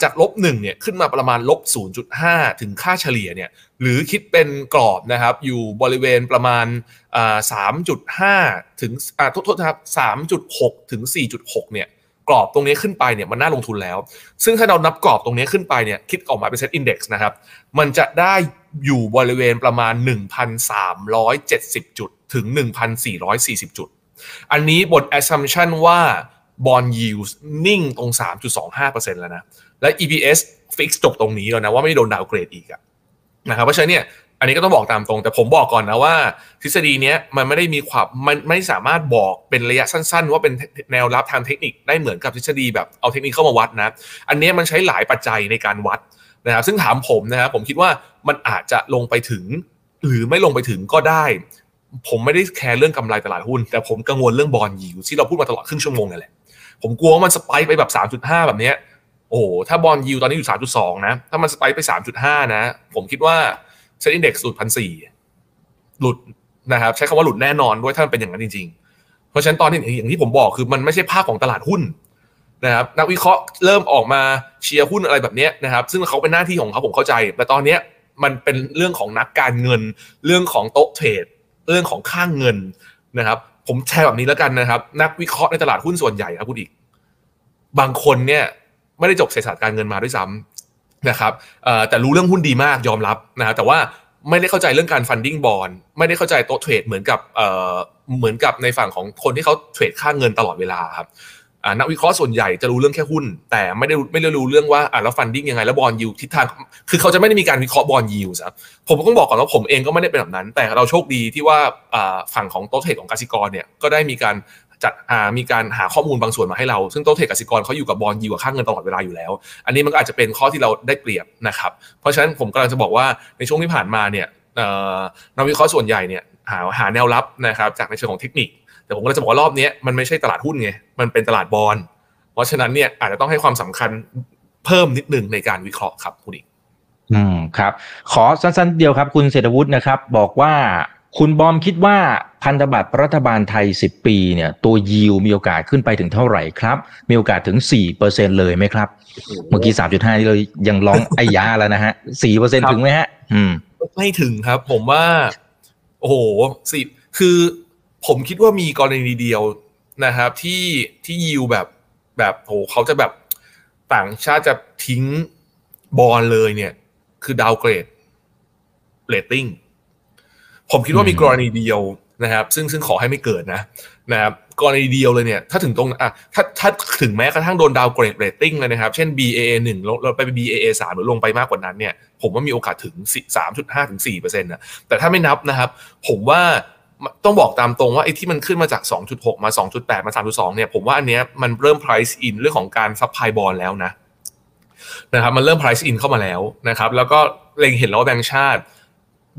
จากลบหนึ่งเนี่ยขึ้นมาประมาณลบ ศูนย์จุดห้า ถึงค่าเฉลี่ยเนี่ยหรือคิดเป็นกรอบนะครับอยู่บริเวณประมาณ สามจุดห้า ถึงโทษๆนะครับ สามจุดหก ถึง สี่จุดหก เนี่ยกรอบตรงนี้ขึ้นไปเนี่ยมันน่าลงทุนแล้วซึ่งถ้าเรานับกรอบตรงนี้ขึ้นไปเนี่ยคิดออกมาเป็นเซตอินเด็กซ์นะครับมันจะได้อยู่บริเวณประมาณ หนึ่งพันสามร้อยเจ็ดสิบ จุดถึง หนึ่งพันสี่ร้อยสี่สิบ จุดอันนี้บท assumption ว่า bond yield นิ่งตรง สามจุดสองห้าเปอร์เซ็นต์ แล้วนะและ อี พี เอส fix จบตรงนี้แล้วนะว่าไม่โดนดาวเกรดอีกอะนะครับเพราะฉะนั้นเนี่ยอันนี้ก็ต้องบอกตามตรงแต่ผมบอกก่อนนะว่าทฤษฎีเนี้ยมันไม่ได้มีความมันไม่สามารถบอกเป็นระยะสั้นๆว่าเป็นแนวรับทางเทคนิคได้เหมือนกับทฤษฎีแบบเอาเทคนิคเข้ามาวัดนะอันนี้มันใช้หลายปัจจัยในการวัดนะครับซึ่งถามผมนะครับผมคิดว่ามันอาจจะลงไปถึงหรือไม่ลงไปถึงก็ได้ผมไม่ได้แคร์เรื่องกำไรตลาดหุ้นแต่ผมกังวลเรื่องบอนด์ยิวที่เราพูดมาตลอดครึ่งชั่วโมงนั่นแหละผมกลัวว่ามันสไปค์ไปแบบ สามจุดห้า แบบเนี้ยโอ้โหถ้าบอนด์ยิวตอนนี้อยู่ สามจุดสอง นะถ้ามันสไปค์ไป สามจุดห้า นะผมคิดว่าเซ็นอินเด็กซ์หลุด หนึ่งพันสี่ร้อย หลุดนะครับใช้คำว่าหลุดแน่นอนด้วยถ้ามันเป็นอย่างนั้นจริงๆเพราะฉะนั้นตอนนี้อย่างที่ผมบอกคือมันไม่ใช่ภาพของตลาดหุ้นนะครับนักวิเคราะห์เริ่มออกมาเชียร์หุ้นอะไรแบบนี้นะครับซึ่งเขาเป็นหน้าที่ของเขาผมเข้าใจแต่ตอนนี้มันเป็นเรื่องของนักการเงินเรื่องของโต๊ะเทรดเรื่องของค่าเงินนะครับผมแชร์แบบนี้แล้วกันนะครับนักวิเคราะห์ในตลาดหุ้นส่วนใหญ่ครับคุณอีกบางคนเนี่ยไม่ได้จบเศรษฐศาสตร์การเงินมาด้วยซ้ำนะครับแต่รู้เรื่องหุ้นดีมากยอมรับนะครับแต่ว่าไม่ได้เข้าใจเรื่องการฟันดิ้งบอลไม่ได้เข้าใจโต๊ะเทรดเหมือนกับเหมือนกับในฝั่งของคนที่เขาเทรดค่าเงินตลอดเวลาครับนักวิเคราะห์ส่วนใหญ่จะรู้เรื่องแค่หุ้นแต่ไม่ได้ไม่ได้รู้เรื่องว่าอ่ะแล้วฟันดิ้งยังไงแล้วบอลยิวทิศทางคือเขาจะไม่ได้มีการวิเคราะห์บอลยิวครับผมก็ต้องบอกก่อนว่าผมเองก็ไม่ได้เป็นแบบนั้นแต่เราโชคดีที่ว่าฝั่งของโต๊ะเทรดของกสิกรเนี่ยก็ได้มีการจัดมีการหาข้อมูลบางส่วนมาให้เราซึ่งโต๊ะเทรดกสิกรเขาอยู่กับบอลยิวกับค่าเงินตลอดเวลาอยู่แล้วอันนี้มันก็อาจจะเป็นข้อที่เราได้เปรียบนะครับเพราะฉะนั้นผมกำลังจะบอกว่าในช่วงที่ผ่านมาเนี่ยนักวิเคราะห์ส่วนใหญ่เนี่ยหาหาแนวรับนะครับจากในเชิงของเทคนิคแต่ผมก็จะบอกว่ารอบนี้มันไม่ใช่ตลาดหุ้นไงมันเป็นตลาดบอลเพราะฉะนั้นเนี่ยอาจจะต้องให้ความสำคัญเพิ่มนิดนึงในการวิเคราะห์ครับคุณอีกอืมครับขอสั้นๆเดียวครับคุณเศรษฐวุฒินะครับบอกว่าคุณบอมคิดว่าพันธบัตรรัฐบาลไทยสิบปีเนี่ยตัวยิวมีโอกาสขึ้นไปถึงเท่าไหร่ครับมีโอกาสถึง สี่เปอร์เซ็นต์ เลยไหมครับเมื่อกี้ สามจุดห้า นี่เรายังร้องไอ้ยาแล้วนะฮะ สี่เปอร์เซ็นต์ ถึงไหมฮะอืมไม่ถึงครับผมว่าโอ้โหสี่คือผมคิดว่ามีกรณีเดียวนะครับที่ที่ยิวแบบแบบโหเขาจะแบบต่างชาติจะทิ้งบอลเลยเนี่ยคือดาวเกรดเรตติ้งผมคิดว่ามีกรณีเดียวนะครับซึ่งซึ่งขอให้ไม่เกิดนะนะครับกรณีเดียวเลยเนี่ยถ้าถึงตรงอ่ะถ้าถ้าถึงแม้กระทั่งโดนดาวเกรดเรตติ้งเลยนะครับเช่น บี เอ เอ หนึ่ง เราไป บี เอ เอ สาม หรือลงไปมากกว่านั้นเนี่ยผมว่ามีโอกาสถึง สามจุดห้า ถึง สี่เปอร์เซ็นต์ นะแต่ถ้าไม่นับนะครับผมว่าต้องบอกตามตรงว่าไอ้ที่มันขึ้นมาจาก สองจุดหก มา สองจุดแปด มา สามจุดสอง เนี่ยผมว่าอันเนี้ยมันเริ่ม price in เรื่องของการ supply bond แล้วนะนะครับมันเริ่ม price in เข้ามาแล้วนะครับแล้วก็เล็งเห็นแล้วว่าแบงก์ชาติ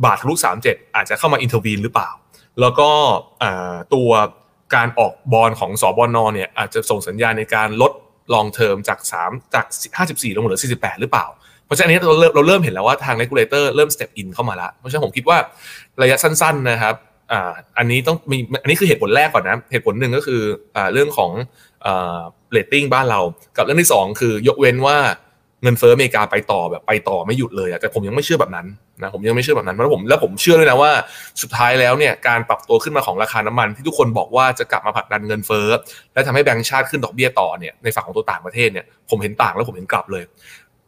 บาททะลุสามสิบเจ็ดอาจจะเข้ามา intervene หรือเปล่าแล้วก็ตัวการออกบอนของสบน.เนี่ยอาจจะส่งสัญญาณในการลด long term จากสามจากห้าสิบสี่ลงเหลือสี่สิบแปดหรือเปล่าเพราะฉะนั้นเราเริ่มเราเริ่มเห็นแล้วว่าทาง regulator เริ่ม step in เข้ามาแล้วเพราะฉะนั้นผมคิดว่าระยะสั้นๆนะครับอ่าอันนี้ต้องมีอันนี้คือเหตุผลแรกก่อนนะเหตุผลหนึ่งก็คืออ่าเรื่องของอ่าเรตติ้งบ้านเรากับเรื่องที่สองคือยกเว้นว่าเงินเฟ้ออเมริกาไปต่อแบบไปต่อไม่หยุดเลยอ่ะแต่ผมยังไม่เชื่อแบบนั้นนะผมยังไม่เชื่อแบบนั้นเพราะผมแล้วผมเชื่อด้วยนะว่าสุดท้ายแล้วเนี่ยการปรับตัวขึ้นมาของราคาน้ำมันที่ทุกคนบอกว่าจะกลับมาผลักดันเงินเฟ้อและทำให้แบงก์ชาติขึ้นดอกเบี้ยต่อเนี่ยในฝั่งของตัวต่างประเทศเนี่ยผมเห็นต่างแล้วผมเห็นกลับเลย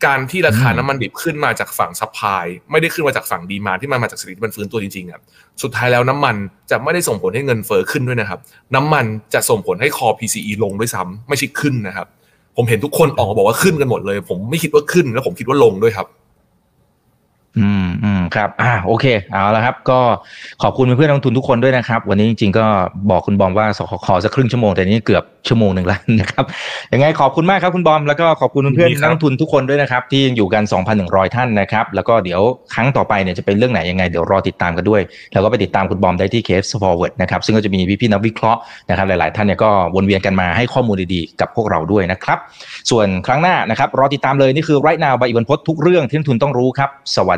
การที่ราคาน้ำมันดิบขึ้นมาจากฝั่งซัพพลายไม่ได้ขึ้นมาจากฝั่งดีมานด์ที่มันมาจากเศรษฐกิจมันฟื้นตัวจริงๆครับสุดท้ายแล้วน้ำมันจะไม่ได้ส่งผลให้เงินเฟ้อขึ้นด้วยนะครับน้ำมันจะส่งผลให้คอ พี ซี อี ลงด้วยซ้ำไม่ใช่ขึ้นนะครับผมเห็นทุกคนออกมาบอกว่าขึ้นกันหมดเลยผมไม่คิดว่าขึ้นแล้วผมคิดว่าลงด้วยครับ อืมอืมครับอ่าโอเคเอาละครับก็ขอบคุณเพื่อนนักลงทุนทุกคนด้วยนะครับวันนี้จริงๆก็บอกคุณบอมว่าขอสักครึ่งชั่วโมงแต่นี่เกือบชั่วโมงหนึ่งแล้วนะครับยังไงขอบคุณมากครับคุณบอมแล้วก็ขอบคุณเพื่อนนักลงทุนทุกคนด้วยนะครับที่ยังอยู่กัน สองพันหนึ่งร้อย ท่านนะครับแล้วก็เดี๋ยวครั้งต่อไปเนี่ยจะเป็นเรื่องไหนยังไงเดี๋ยวรอติดตามกันด้วยแล้วก็ไปติดตามคุณบอมได้ที่ เค เอฟ Forward นะครับซึ่งก็จะมีพี่ๆนักวิเคราะห์นะครับหลายๆท่านเนี่ยก็วนเวียนกันมาให้ข้อมูลดีๆกับพวกเราด้วยนะครับส่วนครั้งหน้านะครับรอติดตามเลยนี่คือ Right Now ใบอิบรรพตทุกเรื่องที่นักลงทุนต้องรู้ครับสวัส